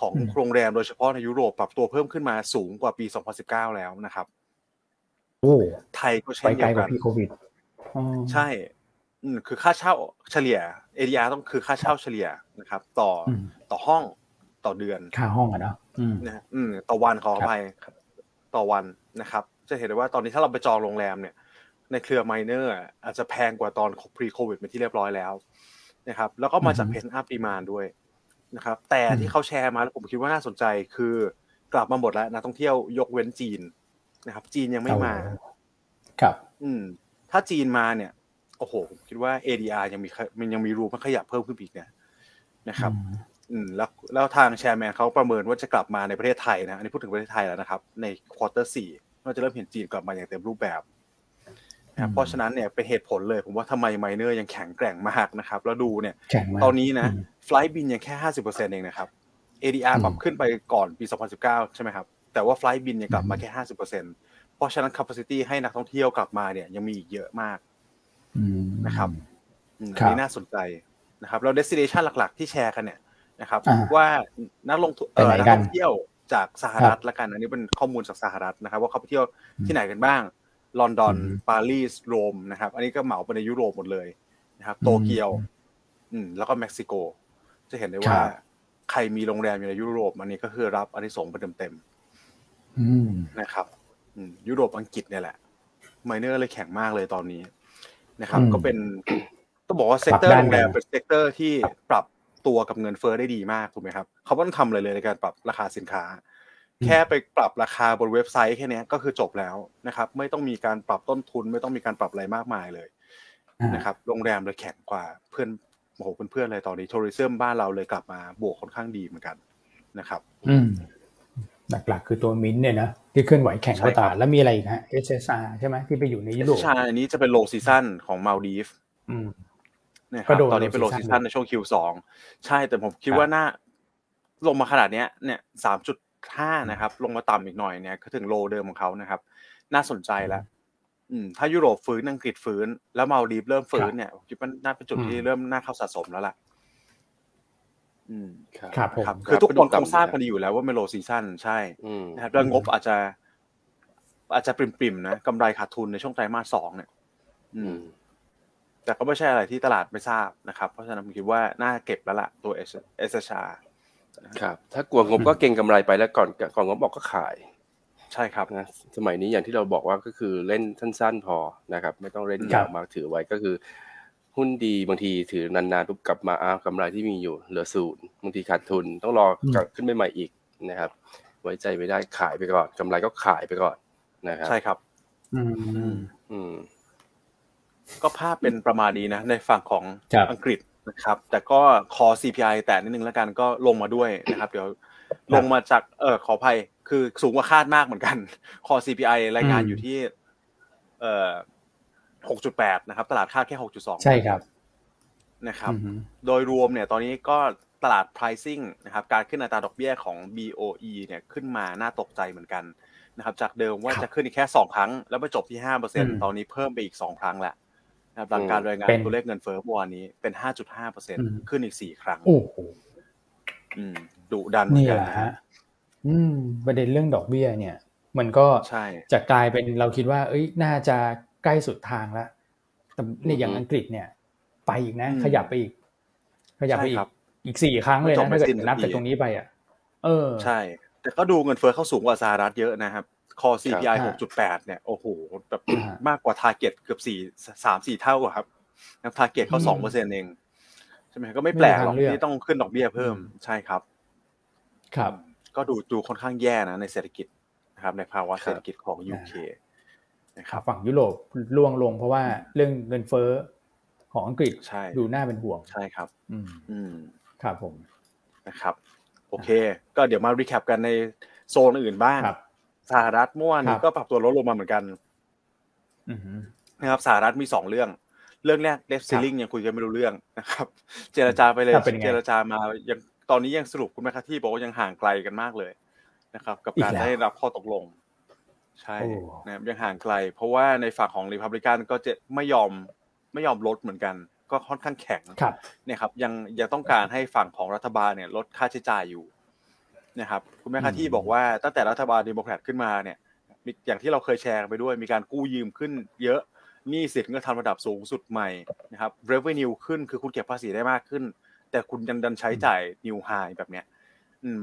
ของโรงแรมโดยเฉพาะในยุโรปปรับตัวเพิ่มขึ้นมาสูงกว่าปีสองพันสิบเก้าแล้วนะครับโอ้ไทยก็ใช้เดียวกันใช่คือค่าเช่าเฉลี่ย เอ ดี อาร์ ต้องคือค่าเช่าเฉลี่ยนะครับต่อต่อห้องต่อเดือนค่าห้องอ่ะเนาะนะอืมต่อวันขออภัยต่อวันนะครับจะเห็นได้ว่าตอนนี้ถ้าเราไปจองโรงแรมเนี่ยในเครือไมเนอร์อาจจะแพงกว่าตอน pre covid เป็นที่เรียบร้อยแล้วนะครับแล้วก็มาจาก pent up demand ด้วยนะครับแต่ที่เขาแชร์มาแล้วผมคิดว่าน่าสนใจคือกลับมาหมดแล้วนักท่องเที่ยวยกเว้นจีนนะครับจีนยังไม่มาครับ อืมถ้าจีนมาเนี่ยโอ้โหผมคิดว่า เอ ดี อาร์ ยังมีมันยังมีรูมันขยับเพิ่มขึ้นอีกเนี่ยนะครับอืมแล้วแล้วทางแชร์แมนเขาประเมินว่าจะกลับมาในประเทศไทยนะอันนี้พูดถึงประเทศไทยแล้วนะครับในควอเตอร์สี่เราจะเริ่มเห็นจีนกลับมาอย่างเต็มรูปแบบนะเพราะฉะนั้นเนี่ยเป็นเหตุผลเลยผมว่าทำไมไมเนอร์ยังแข็งแกร่งมากนะครับแล้วดูเนี่ยตอนนี้นะไฟล์บินยังแค่ ห้าสิบเปอร์เซ็นต์ เองนะครับ เอ ดี อาร์ ปรับขึ้นไปก่อนปีสองพันสิบเก้าใช่ไหมครับแต่ว่าไฟล์บินยังกลับมาแค่ ห้าสิบเปอร์เซ็นต์ เพราะฉะนั้น capacity ให้นักท่องเที่ยวกลับมาเนี่ยยังมีอีกเยอะมากนะครับอันนี้น่าสนใจนะครับแล้ว destination หลักๆที่แชร์กันเนี่ยนะครับว่านักลงทุนเอ่อนักท่องเที่ยวจากสหรัฐละกันอันนี้เป็นข้อมูลจากสหรัฐนะครับว่าเขาไปเที่ยวที่ไหนกันบ้างลอนดอนปารีสโรมนะครับอันนี้ก็เหมาไปในยุโรปหมดเลยนะครับโตเกียวอืมแล้วก็เม็กซิโกจะเห็นได้ว่าใครมีโรงแรมอยู่ในยุโรปอันนี้ก็คือรับอันนี้ส่งไปเต็มๆอืมนะครับอืมยุโรปอังกฤษเนี่ยแหละไมเนอร์เลยแข็งมากเลยตอนนี้นะครับก็เป็นต้องบอกว่าเซกเตอร์โรงแรมเป็นเซกเตอร์ที่ปรับตัวกับเงินเฟ้อได้ดีมากถูกมั้ยครับเขาไม่ต้องทำอะไรเลยในการปรับราคาสินค้าแค่ไปปรับราคาบนเว็บไซต์แค่นี้ก็คือจบแล้วนะครับไม่ต้องมีการปรับต้นทุนไม่ต้องมีการปรับอะไรมากมายเลยนะครับโรงแรมเลยแข็งกว่าเพื่อนโอ้โหเพื่อนๆเลยตอนนี้ทัวริซึมบ้านเราเลยกลับมาบวกค่อนข้างดีเหมือนกันนะครับอืมหลักๆคือตัวมิ้นเนี่ยนะที่เคลื่อนไหวแข็งกว่าตลาดแล้วมีอะไรอีกฮะ เอส เอส อาร์ ใช่ไหมที่ไปอยู่ในยุโรป เอส เอส อาร์ อันนี้จะเป็นโลซีซั่นของมาลดีฟอืมนะครับตอนนี้เป็นโลซีซั่นในช่วง คิว สอง ใช่แต่ผมคิดว่าน่าลงมาขนาดเนี้ยเนี่ย สามจุดถ้านะครับลงมาต่ำอีกหน่อยเนี่ยก็ถึงโลเดิมของเขานะครับน่าสนใจแล้วถ้ายุโรปฟื้นอังกฤษฟื้นแล้วมาลดีฟเริ่มฟื้นเนี่ยคิดว่าน่าเป็นจุดที่เริ่มน่าเข้าสะสมแล้วล่ะครับครับคือทุกคนคงทราบกันดีอยู่แล้วว่าเป็นโลซีซั่นใช่นะครับแล้วงบอาจจะอาจจะปริ่มๆนะกำไรขาดทุนในช่วงไตรมาสสองเนี่ยแต่ก็ไม่ใช่อะไรที่ตลาดไม่ทราบนะครับเพราะฉะนั้นผมคิดว่าน่าเก็บแล้วล่ะตัว เอส เอส อาร์ครับถ้ากลัวงบก็เก็งกำไรไปแล้วก่อนก่อนงบบอกก็ขายใช่ครับนะสมัยนี้อย่างที่เราบอกว่าก็คือเล่นสั้นๆพอนะครับไม่ต้องเล่นยาวมากถือไว้ก็คือหุ้นดีบางทีถือนานๆปุ๊บกลับมาอ้าวกำไรที่มีอยู่เหลือศูนย์บางทีขาดทุนต้องรอกลับขึ้นใหม่ๆอีกนะครับไว้ใจไม่ได้ขายไปก่อนกำไรก็ขายไปก่อนนะครับใช่ครับอืมอืมก็ภาพเป็นประมาณนี้นะในฝั่งของอังกฤษนะครับแต่ก็คอ ซี พี ไอ แต่นิดนึงแล้วกันก็ลงมาด้วยนะครับเดี๋ยวลงมาจากเอ่อขออภัยคือสูงกว่าคาดมากเหมือนกันคอ ซี พี ไอ รายงานอยู่ที่เอ่อ หกจุดแปด นะครับตลาดคาดแค่ หกจุดสอง ใช่ครับนะครับโดยรวมเนี่ยตอนนี้ก็ตลาด pricing นะครับการขึ้นอัตราดอกเบี้ยของ บี โอ อี เนี่ยขึ้นมาน่าตกใจเหมือนกันนะครับจากเดิมว่าจะขึ้นอีกแค่สองครั้งแล้วไปจบที่ ห้าเปอร์เซ็นต์ ตอนนี้เพิ่มไปอีกสองครั้งละนะครับหลังการรายงานตัวเลขเงินเฟ้อเมื่อวานนี้เป็น ห้าจุดห้าเปอร์เซ็นต์ ขึ้นอีกสี่ครั้งโอ้โหอืมดุดันเหมือนกันนะฮะอืมประเด็นเรื่องดอกเบี้ยเนี่ยมันก็จะกลายเป็นเราคิดว่าเอ้ยน่าจะใกล้สุดทางแล้วแต่ในอย่างอังกฤษเนี่ยไปอีกนะขยับไปอีกขยับไปอีกอีกสี่ครั้งเลยนะถ้าเกิดนับจากตรงนี้ไปอ่ะเออใช่แต่ก็ดูเงินเฟ้อเข้าสูงกว่าสหรัฐเยอะนะครับคอ ซี พี ไอ หกจุดแปด เนี่ยโอ้โหแบบมากกว่าทาร์เก็ตเกือบสี่ สาม สี่เท่าอ่ะครับแล้วทาร์เก็ตเขา สองเปอร์เซ็นต์ เองใช่มั้ยก็ไม่แปลกหรอกที่ต้องขึ้นดอกเบี้ยเพิ่มใช่ครับครับก็ดูดูค่อนข้างแย่นะในเศรษฐกิจนะครับในภาวะเศรษฐกิจของ ยู เค นะครับฝั่งยุโรปร่วงลงเพราะว่าเรื่องเงินเฟ้อของอังกฤษดูน่าเป็นห่วงใช่ครับอืมอืมครับผมนะครับโอเคก็เดี๋ยวมารีแคปกันในโซนอื่นบ้างสหรัฐเมื่อวานนี้ก็ปรับตัวลดลงมาเหมือนกันนะครับสหรัฐมีสองเรื่องเรื่องแรก Debt Ceiling ยังคุยกันไม่รู้เรื่องนะครับเจรจาไปเลยเจรจามายังตอนนี้ยังสรุปคุณแม่ค้าที่บอกว่ายังห่างไกลกันมากเลยนะครับกับการได้รับข้อตกลงใช่นะครับยังห่างไกลเพราะว่าในฝั่งของ Republican ก็จะไม่ยอมไม่ยอมลดเหมือนกันก็ค่อนข้างแข็งเนี่ยครับยังยังต้องการให้ฝั่งของรัฐบาลเนี่ยลดค่าใช้จ่ายอยู่นะครับคุณแม่ค้าที่บอกว่าตั้งแต่รัฐบาลเดโมแครตขึ้นมาเนี่ยอย่างที่เราเคยแชร์ไปด้วยมีการกู้ยืมขึ้นเยอะหนี้สินก็ทำระดับสูงสุดใหม่นะครับ revenue ขึ้นคือคุณเก็บภาษีได้มากขึ้นแต่คุณยังดันใช้จ่าย new high แบบเนี้ย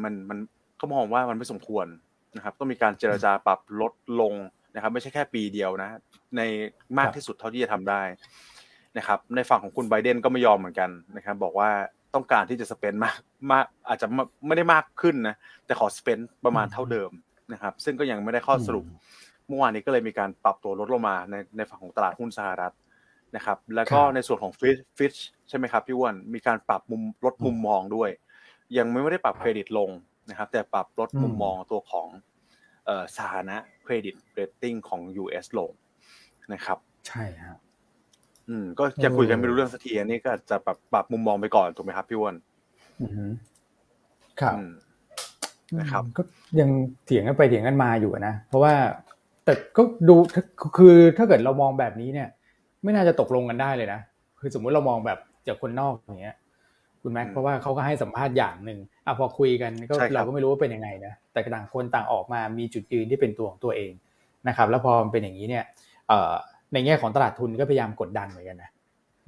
มันมันก็มองว่ามันไม่สมควรนะครับต้องมีการเจรจาปรับลดลงนะครับไม่ใช่แค่ปีเดียวนะในมากที่สุดเท่าที่จะทำได้นะครับในฝั่งของคุณไบเดนก็ไม่ยอมเหมือนกันนะครับบอกว่าต้องการที่จะสเปนมากมากอาจจะไม่ได้มากขึ้นนะแต่ขอสเปนประมาณเท่าเดิมนะครับซึ่งก็ยังไม่ได้ข้อสรุป เมื่อวานนี้ก็เลยมีการปรับตัวลดลงมาในในฝั่งของตลาดหุ้นสหรัฐนะครับแล้วก็ในส่วนของ Fitch ใช่ไหมครับพี่อ้วนมีการปรับมุมลดมุมมองด้วยยังไม่ได้ปรับเครดิตลงนะครับแต่ปรับลดมุมมองตัวของเอ่อสถานะเครดิตเรตติ้งของ ยู เอส ลงนะครับใช่ฮะอืมก็จะคุยกันไม่รู้เรื่องสักทีอันนี้ก็จะปรับปรับมุมมองไปก่อนถูกมั้ยครับพี่อ้วนอือฮึครับนะครับก็ยังเถียงกันไปเถียงกันมาอยู่นะเพราะว่าแต่ก็ดูคือถ้าเกิดเรามองแบบนี้เนี่ยไม่น่าจะตกลงกันได้เลยนะคือสมมุติเรามองแบบจากคนนอกอย่างเงี้ยคุณแม็กเพราะว่าเขาก็ให้สัมภาษณ์อย่างนึงอ่ะพอคุยกันก็เราก็ไม่รู้ว่าเป็นยังไงนะแต่ต่างคนต่างออกมามีจุดยืนที่เป็นตัวของตัวเองนะครับแล้วพอมันเป็นอย่างนี้เนี่ยในแง่ของตลาดทุนก็พยายามกดดันเหมือนกันนะ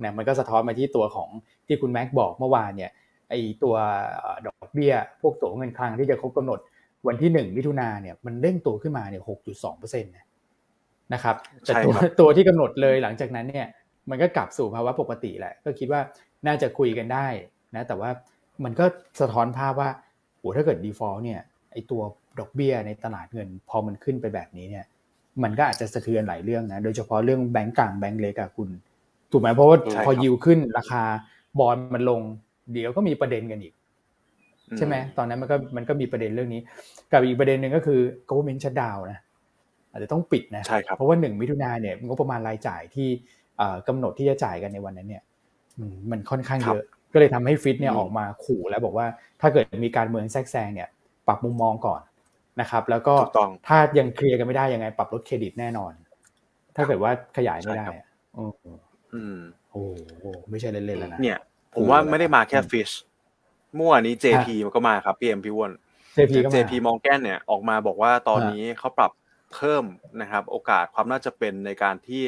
นะมันก็สะท้อนมาที่ตัวของที่คุณแม็กบอกเมื่อวานเนี่ยไอ้ตัวดอกเบี้ยพวกตัวเงินคลังที่จะครบกำหนดวันที่หนึ่งมิถุนายนเนี่ยมันเร่งตัวขึ้นมาเนี่ย หกจุดสองเปอร์เซ็นต์ นะนะครับแต่ตัวตัวที่กำหนดเลยหลังจากนั้นเนี่ยมันก็กลับสู่ภาวะปกติแหละก็คิดว่าน่าจะคุยกันได้นะแต่ว่ามันก็สะท้อนภาพว่าโอ้ถ้าเกิด default เนี่ยไอ้ตัวดอกเบี้ยในตลาดเงินพอมันขึ้นไปแบบนี้เนี่ยมันก็อาจจะสะเทือนหลายเรื่องนะโดยเฉพาะเรื่องแบงก์กลางแบงก์เล็กอ่ะคุณถูกมั้ยเพราะว่าพอยิวขึ้นราคาบอนด์มันลงเดี๋ยวก็มีประเด็นกันอีกใช่มั้ยตอนนั้นมันก็มันก็มีประเด็นเรื่องนี้กับอีกประเด็นนึงก็คือ government shutdown นะอาจจะต้องปิดนะเพราะว่าหนึ่งมิถุนายนเนี่ยงบประมาณรายจ่ายที่เอ่อกำหนดที่จะจ่ายกันในวันนั้นเนี่ยมันค่อนข้างเยอะก็เลยทำให้ฟิตเนี่ยออกมาขู่แล้วบอกว่าถ้าเกิดมีการเมืองแทรกแซงเนี่ยปรับมุมมองก่อนนะครับแล้วก็ถ้ายังเคลียร์กันไม่ได้ยังไงปรับลดเครดิตแน่นอนถ้าเกิดว่าขยายไม่ได้โอ้โหไม่ใช่เล่นๆแล้วนะเนี่ยผมว่าไม่ได้มาแค่ Fitch เมื่อวานนี้ เจ พี มันก็มาครับพี่เอ็มพี่อ้วน เจ พี Morgan เนี่ยออกมาบอกว่าตอนนี้เขาปรับเพิ่มนะครับโอกาสความน่าจะเป็นในการที่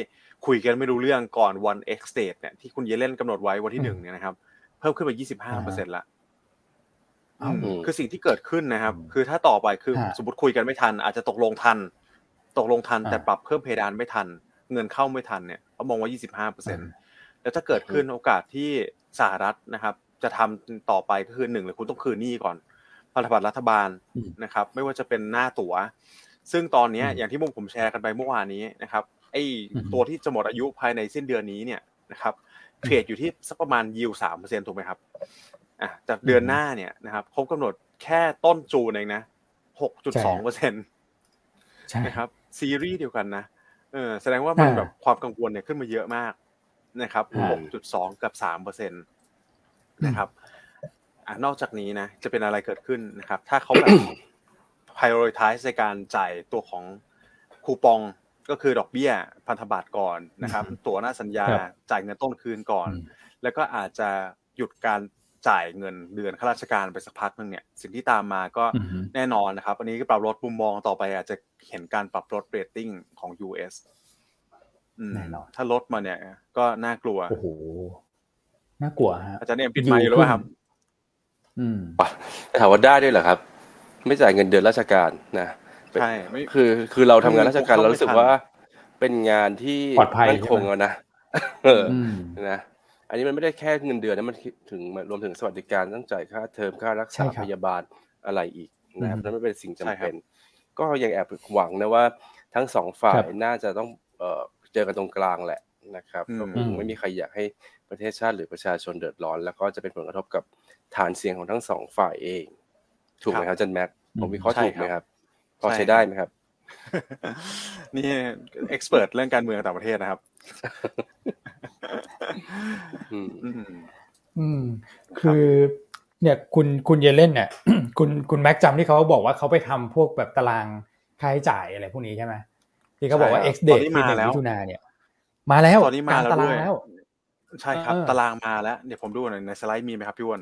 คุยกันไม่รู้เรื่องก่อนวัน X date เนี่ยที่คุณเยเลนกำหนดไว้วันที่หนึ่งเนี่ยนะครับเพิ่มขึ้นไป ยี่สิบห้าเปอร์เซ็นต์ ละคือสิ่งที่เกิดขึ้นนะครับคือถ้าต่อไปคือสมมติคุยกันไม่ทันอาจจะตกลงทันตกลงทันแต่ปรับเพิ่มเพดานไม่ทันเงินเข้าไม่ทันเนี่ยก็มองว่า ยี่สิบห้าเปอร์เซ็นต์ แล้วถ้าเกิดขึ้นโอกาสที่สหรัฐนะครับจะทำต่อไปก็คือหนึ่งเลยคุณต้องคืนหนี้ก่อนพันธบัตรรัฐบาลนะครับไม่ว่าจะเป็นหน้าตั๋วซึ่งตอนนี้อย่างที่มุมผมแชร์กันไปเมื่อวานนี้นะครับไอ้ตัวที่จะหมดอายุภายในสิ้นเดือนนี้เนี่ยนะครับเทรดอยู่ที่สักประมาณยิว สามเปอร์เซ็นต์ ถูกไหมครับอ่ะจากเดือนหน้าเนี่ยนะครับครบกำหนดแค่ต้นจูนเองนะ หกจุดสองเปอร์เซ็นต์ ใช่นะครับซีรีส์เดียวกันนะเออแสดงว่ามันแบบความกังวลเนี่ยขึ้นมาเยอะมากนะครับ หกจุดสอง กับ สามเปอร์เซ็นต์ นะครับอ่ะนอกจากนี้นะจะเป็นอะไรเกิดขึ้นนะครับถ้าเขาแบบ prioritize ในการจ่ายตัวของคูปองก็คือดอกเบี้ยพันธบัตรก่อนนะครับตั๋วหน้าสัญญาจ่ายเงินต้นคืนก่อนแล้วก็อาจจะหยุดการจ่ายเงินเดือนข้าราชการไปสักพักนึงเนี่ยสิ่งที่ตามมาก็แน่นอนนะครับอันนี้ก็ปรับลดมุมมองต่อไปอาจจะเห็นการปรับลดเรตติ้งของ ยู เอส อืมถ้าลดมาเนี่ยก็น่ากลัวโอ้โหน่ากลัวฮะอาจารย์เอ็มปิดไมค์อยู่แล้วครับอืมถามว่าได้ด้วยเหรอครับไม่จ่ายเงินเดือนราชการนะใช่คือคือเราทำงานราชการเรารู้สึกว่าเป็นงานที่ปลอดภัยคงแล้วนะเออนะอันนี้มันไม่ได้แค่เงินเดือนนะมันถึงรวมถึงสวัสดิการต้องจ่ายค่าเทอมค่ารักษาพยาบาลอะไรอีกนะครับนั่นไม่เป็นสิ่งจำเป็นก็ยังแอบหวังนะว่าทั้งสองฝ่ายน่าจะต้องเอ่อเจอกันตรงกลางแหละนะครับก็คงไม่มีใครอยากให้ประเทศชาติหรือประชาชนเดือดร้อนแล้วก็จะเป็นผลกระทบกับฐานเสียงของทั้งสองฝ่ายเองถูกไหมครับอาจารย์แม็กผมวิเคราะห์ถูกไหมครับพอใช้ได้ไหมครับนี่เอ็กซ์เพิร์ทเรื่องการเมืองต่างประเทศนะครับอืมอืมคือเนี่ยคุณคุณเยเลนเนี่ยคุณคุณแม็กจำที่เขาบอกว่าเขาไปทำพวกแบบตารางค่าใช้จ่ายอะไรพวกนี้ใช่ไหมที่เขาบอกว่า X date ที่หนึ่งมิถุนายนเนี่ยมาแล้วตอนนี้มาแล้วด้วยใช่ครับตารางมาแล้วเดี๋ยวผมดูหน่อยในสไลด์มีไหมครับพี่อ้วน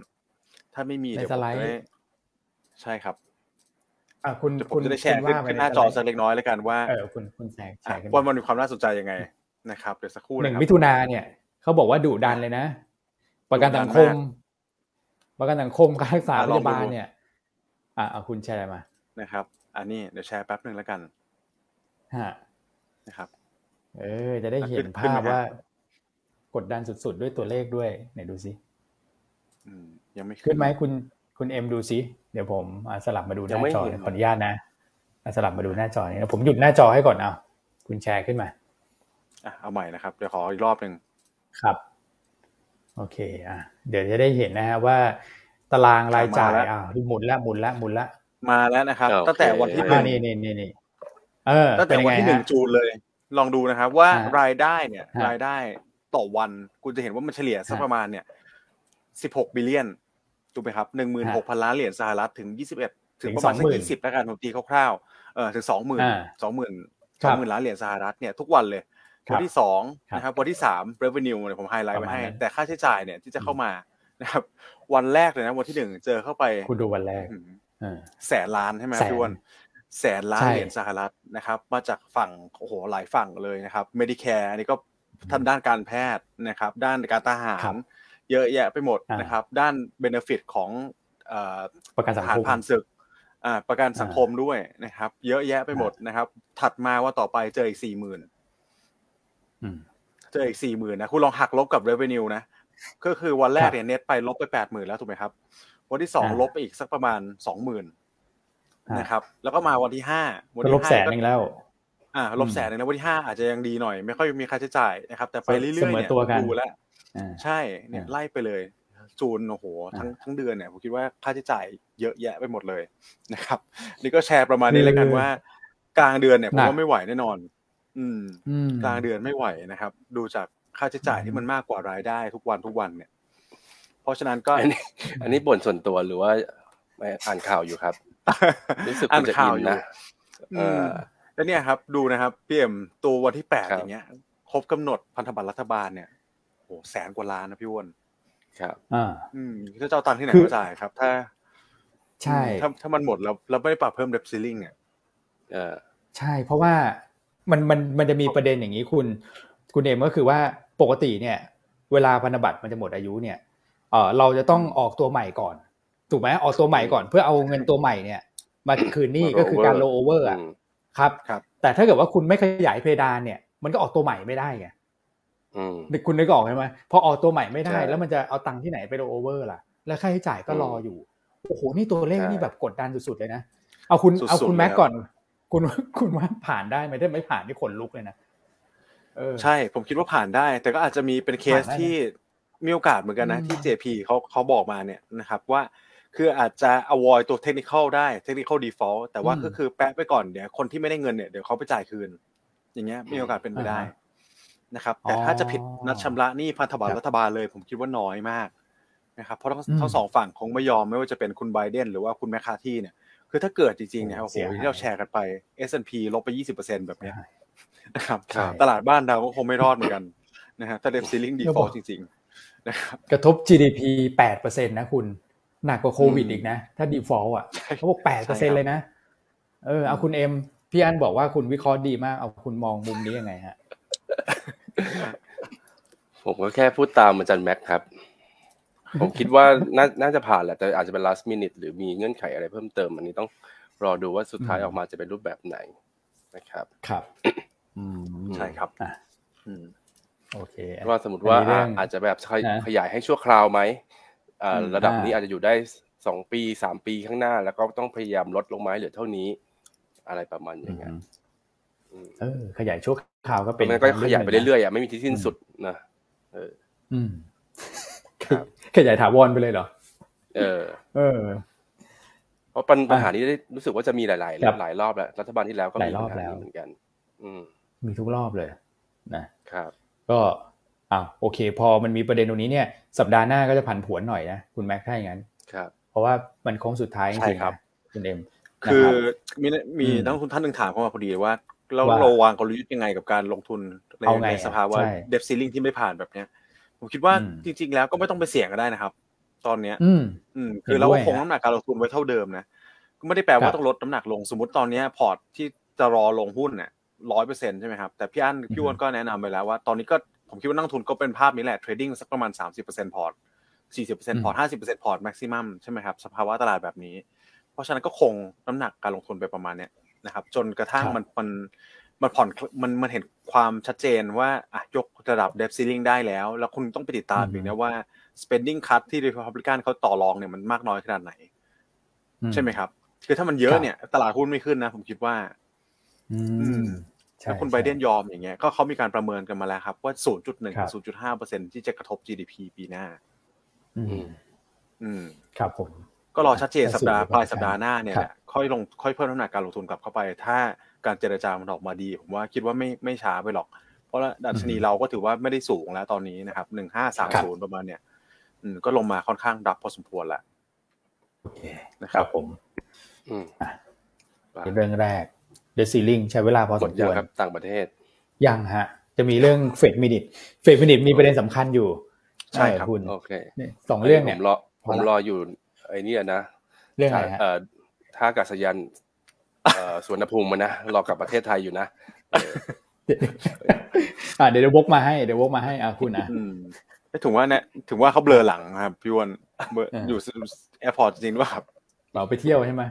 ถ้าไม่มีเดี๋ยวผมจะใช่ครับอ่ะคุณคุณจะได้แชร์ขึ้นหน้าจอสักเล็กน้อยแล้วกันว่าเออคุณคุณแชร์แชร์กันว่ามันมีความน่าสนใจยังไงนะครับเดี๋ยวสักครู่นะครับหนึ่งมิถุนายนเนี่ยเขาบอกว่าดุดันเลยนะประกันสังคมประกันสังคมการรักษาพยาบาลเนี่ยอ่ะเอาคุณแชร์มานะครับอันนี้เดี๋ยวแชร์แป๊บนึงแล้วกันฮะนะครับเออจะได้เห็นภาพว่ากดดันสุดๆด้วยตัวเลขด้วยไหนดูซิอืมยังไม่ขึ้นมั้ยคุณคุณเอ็มดูสิเดี๋ยวผมสลับมาดูหน้าจอขออนุญาตนะ สลับมาดูหน้าจอนี้นะผมหยุดหน้าจอให้ก่อนเอาคุณแชร์ขึ้นมาอ่ะเอาใหม่นะครับเดี๋ยวขออีกรอบนึงครับโอเคอ่ะเดี๋ยวจะได้เห็นนะฮะว่าตารางรายจ่ายอ้าวหมุนละหมุนละหมุนละมาแล้วนะครับตั้งแต่วันที่หนึ่งนี่นี่ๆเออตั้งแต่วันที่หนึ่งจูนเลยลองดูนะครับว่ารายได้เนี่ยรายได้ต่อวันคุณจะเห็นว่ามันเฉลี่ยสักประมาณเนี่ยสิบหกบิลเลียนถูกมั้ยครับ หนึ่งหมื่นหกพัน ล้านเหรียญสหรัฐถึงยี่สิบเอ็ดถึงประมาณสักยี่สิบแล้วกันผมตีคร่าวๆเอ่อถึง สองหมื่น สองหมื่น สองหมื่น ล้านเหรียญสหรัฐเนี่ยทุกวันเลยวันที่สองนะครับวันที่สาม revenue เนี่ยผมไฮไลท์ไว้ให้แต่ค่าใช้จ่ายเนี่ยที่จะเข้ามานะครับวันแรกเลยนะวันที่หนึ่งเจอเข้าไปคุณดูวันแรกเออแสนล้านใช่มั้ยพี่อ้วนแสนล้านเหรียญสหรัฐนะครับมาจากฝั่งโอ้โหหลายฝั่งเลยนะครับ Medicare อันนี้ก็ทางด้านการแพทย์นะครับด้านการทหารเยอะแยะไปหมดนะครับด้าน benefit ของเอ่อประกันสังคมผ่านศึกอ่าประกันสังคมด้วยนะครับเยอะแยะไปหมดนะครับถัดมาว่าต่อไปเจออีก สี่หมื่น อืมเจออีก สี่หมื่น นะคุณลองหักลบกับ revenue นะก็คือวันแรกเนี่ยเน็ตไปลบไป แปดหมื่น แล้วถูกมั้ยครับวันที่สองลบไปอีกสักประมาณ สองหมื่น นะครับแล้วก็มาวันที่ห้าวันที่ห้าก็ลบ หนึ่งแสน นึงแล้วอ่าลบ หนึ่งแสน นึงแล้ววันที่ห้าอาจจะยังดีหน่อยไม่ค่อยมีค่าใช้จ่ายนะครับแต่ไปเรื่อยๆเนี่ยดูแล้วใช่เนี่ยไล่ไปเลยจูนโอ้โหทั้งทั้งเดือนเนี่ยผมคิดว่าค่าใช้จ่ายเยอะแยะไปหมดเลยนะครับนี่ก็แชร์ประมาณนี้แล้วกันว่ากลางเดือนเนี่ยผมว่าไม่ไหวแน่นอนอืมกลางเดือนไม่ไหวนะครับดูจากค่าใช้จ่ายที่มันมากกว่ารายได้ทุกวันทุกวันเนี่ยเพราะฉะนั้นก็อันนี้บ่นส่วนตัวหรือว่าอ่านข่าวอยู่ครับรู้สึกอ่านข่าวอยู่เออแล้วเนี่ยครับดูนะครับพี่เอ็มตัววันที่แปดอย่างเงี้ยครบกำหนดพันธบัตรรัฐบาลเนี่ยโอ้แสนกว่าล้านนะพี่อ้วนครับอ่าอืมจะเอาตังค์ที่ไหนมาจ่ายครับถ้าใช่ถ้าถ้ามันหมดแล้วเราไม่ได้ปรับเพิ่ม Debt Ceiling เนี่ยเออใช่เพราะว่ามันมันมันจะมีประเด็นอย่างงี้คุณคุณเอมก็คือว่าปกติเนี่ยเวลาพันธบัตรมันจะหมดอายุเนี่ยเอ่อเราจะต้องออกตัวใหม่ก่อนถูกมั้ยออกตัวใหม่ก่อนเพื่อเอาเงินตัวใหม่เนี่ยมาคืนหนี้ก็คือการโลว์โอเวอร์อ่ะครับแต่ถ้าเกิดว่าคุณไม่ขยายเพดานเนี่ยมันก็ออกตัวใหม่ไม่ได้ไงอืมนี่คุณนึกออกใช่มั้ยพอออกตัวใหม่ไม่ได้แล้วมันจะเอาตังค์ที่ไหนไปโลว์โอเวอร์ล่ะแล้วค่าใช้จ่ายก็รออยู่โอ้โหนี่ตัวเลขนี่แบบกดดันสุดๆเลยนะเอาคุณเอาคุณแม็กก่อนคุณคุณว่าผ่านได้มั้ยถ้าไม่ผ่านนี่ขนลุกเลยนะเออใช่ผมคิดว่าผ่านได้แต่ก็อาจจะมีเป็นเคสที่มีโอกาสเหมือนกันนะที่ เจ พี เค้าเค้าบอกมาเนี่ยนะครับว่าคืออาจจะ avoid ตัว technical ได้ technical default แต่ว่าก็คือแปะไปก่อนเดี๋ยวคนที่ไม่ได้เงินเนี่ยเดี๋ยวเค้าไปจ่ายคืนอย่างเงี้ยมีโอกาสเป็นไปได้นะครับแต่ถ้าจะผิดนัดชำระหนี้พันธบัตรรัฐบาลเลยผมคิดว่าน้อยมากนะครับเพราะทั้งสองฝั่งคงไม่ยอมไม่ว่าจะเป็นคุณไบเดนหรือว่าคุณแมคคาร์ธีเนี่ยคือถ้าเกิดจริงๆเนี่ยโอ้โหที่เราแชร์กันไป เอส แอนด์ พี ลบไป ยี่สิบเปอร์เซ็นต์ แบบเนี้ยนะครับตลาดบ้านเราก็คงไม่รอดเหมือนกันนะฮะถ้า Debt Ceiling Default จริงๆนะครับกระทบ จี ดี พี แปดเปอร์เซ็นต์ นะคุณหนักกว่าโควิดอีกนะถ้า Default อ่ะเขาบอก แปดเปอร์เซ็นต์ เลยนะเออเอาคุณเอ็มพี่อันบอกว่าคุณวิเคราะห์ดีมากเอาคุณมองมุมนี้ยังไงฮะผมก็แค่พูดตามอาจารย์แม็กครับผมคิดว่าน่าจะผ่านแหละแต่อาจจะเป็น last minute หรือมีเงื่อนไขอะไรเพิ่มเติมอันนี้ต้องรอดูว่าสุดท้ายออกมาจะเป็นรูปแบบไหนนะครับครับอืมใช่ครับอ่ะอืมโอเคว่าสมมุติว่าอาจจะแบบขยายให้ชั่วคราวมั้ยเอ่อระดับนี้อาจจะอยู่ได้สองปีสามปีข้างหน้าแล้วก็ต้องพยายามลดลงมาให้เหลือเท่านี้อะไรประมาณอย่างงั้นเออขยายชั่วคราวก็เป็นมันก็ขยายไปเรื่อยๆอ่ะไม่มีที่สิ้นสุดนะเอออืมครับขยายถาวรไปเลยเหรอเออเออเพราะปัญหานี้ได้รู้สึกว่าจะมีหลายๆหลายรอบแล้วรัฐบาลที่แล้วก็มีหลายรอบแล้วเหมือนกันอืมมีทุกรอบเลยนะครับก็อ้าวโอเคพอมันมีประเด็นตรงนี้เนี่ยสัปดาห์หน้าก็จะผันผวนหน่อยนะคุณแม็กถ้าอย่างนั้นครับเพราะว่ามันโค้งสุดท้ายจริงๆครับคุณเอ็มคือมีมีนักลงทุนท่านนึงถามเข้ามาพอดีว่าเราเราวางกลยุทธ์ยังไงกับการลงทุนในสภาวะ Debt Ceiling ที่ไม่ผ่านแบบเนี้ยผมคิดว่าจริงๆแล้วก็ไม่ต้องไปเสี่ยงก็ได้นะครับตอนเนี้ยอืมคือเราคงน้ำหนักการลงทุนไว้เท่าเดิมนะก็ไม่ได้แปลว่าต้องลดน้ำหนักลงสมมุติตอนเนี้ยพอร์ตที่จะรอลงหุ้นเนี่ย ร้อยเปอร์เซ็นต์ ใช่มั้ยครับแต่พี่อั้นพี่อ้วนก็แนะนำไปแล้วว่าตอนนี้ก็ผมคิดว่านักลงทุนก็เป็นภาพนี้แหละเทรดดิ้งสักประมาณ สามสิบเปอร์เซ็นต์ พอร์ต สี่สิบเปอร์เซ็นต์ พอร์ต ห้าสิบเปอร์เซ็นต์ พอร์ตแม็กซิมัมใช่มั้ยครับสภาวะตลาดแบบนี้เพราะฉะนั้นก็คงน้ำหนักการลงทุนไปประมาณเนี้ยนะครับจนกระทั่งมันมันมันผ่อนมันมันเห็นความชัดเจนว่าอ่ะยกระดับ Debt Ceiling ได้แล้วแล้วคุณต้องไปติดตามอีกนะว่า spending cut ที่ Republican เขาต่อรองเนี่ยมันมากน้อยขนาดไหนใช่ไหมครับ คือถ้ามันเยอะเนี่ยตลาดหุ้นไม่ขึ้นนะผมคิดว่าถ้าคุณไบเดนยอมอย่างเงี้ยก็เขามีการประเมินกันมาแล้วครับว่า ศูนย์จุดหนึ่งถึงศูนย์จุดห้าเปอร์เซ็นต์ ที่จะกระทบ จี ดี พี ปีหน้าอืมอืมครับผมก็รอชัดเจนสัปดาห์ปลายสัปดาห์หน้าเนี่ยแหละค่อยลงค่อยเพิ่มน้ำหนักการลงทุนกลับเข้าไปถ้าการเจรจามันออกมาดีผมว่าคิดว่าไม่ไม่ช้าไปหรอกเพราะดัชนีเราก็ถือว่าไม่ได้สูงแล้วตอนนี้นะครับหนึ่งพันห้าร้อยสามสิบประมาณเนี่ยอืมก็ลงมาค่อนข้างดับพอสมควรแล้วโอเคนะครับผมอืมอ่ะเรื่องแรกDebt Ceiling ใช้เวลาพอสมควรครับต่างประเทศยังฮะจะมีเรื่อง Fed Minute Fed Minute มีประเด็นสำคัญอยู่ใช่ครับโอเคสองเรื่องเนี่ยผมรอผมรออยู่ไอ้นี่นะเรื่องอะไรฮะเอ่อท่าอากาศยานเอ่อสุวรรณภูมินะรอกลับประเทศไทยอยู่นะอ่ะเดี๋ยววกมาให้เดี๋ยววกมาให้อ่ะคุณนะถึงว่าเนี่ยถึงว่าเขาเบลอหลังครับพี่อ้วนอยู่แอร์พอร์ตจริงว่าครับเราไปเที่ยวใช่ไหม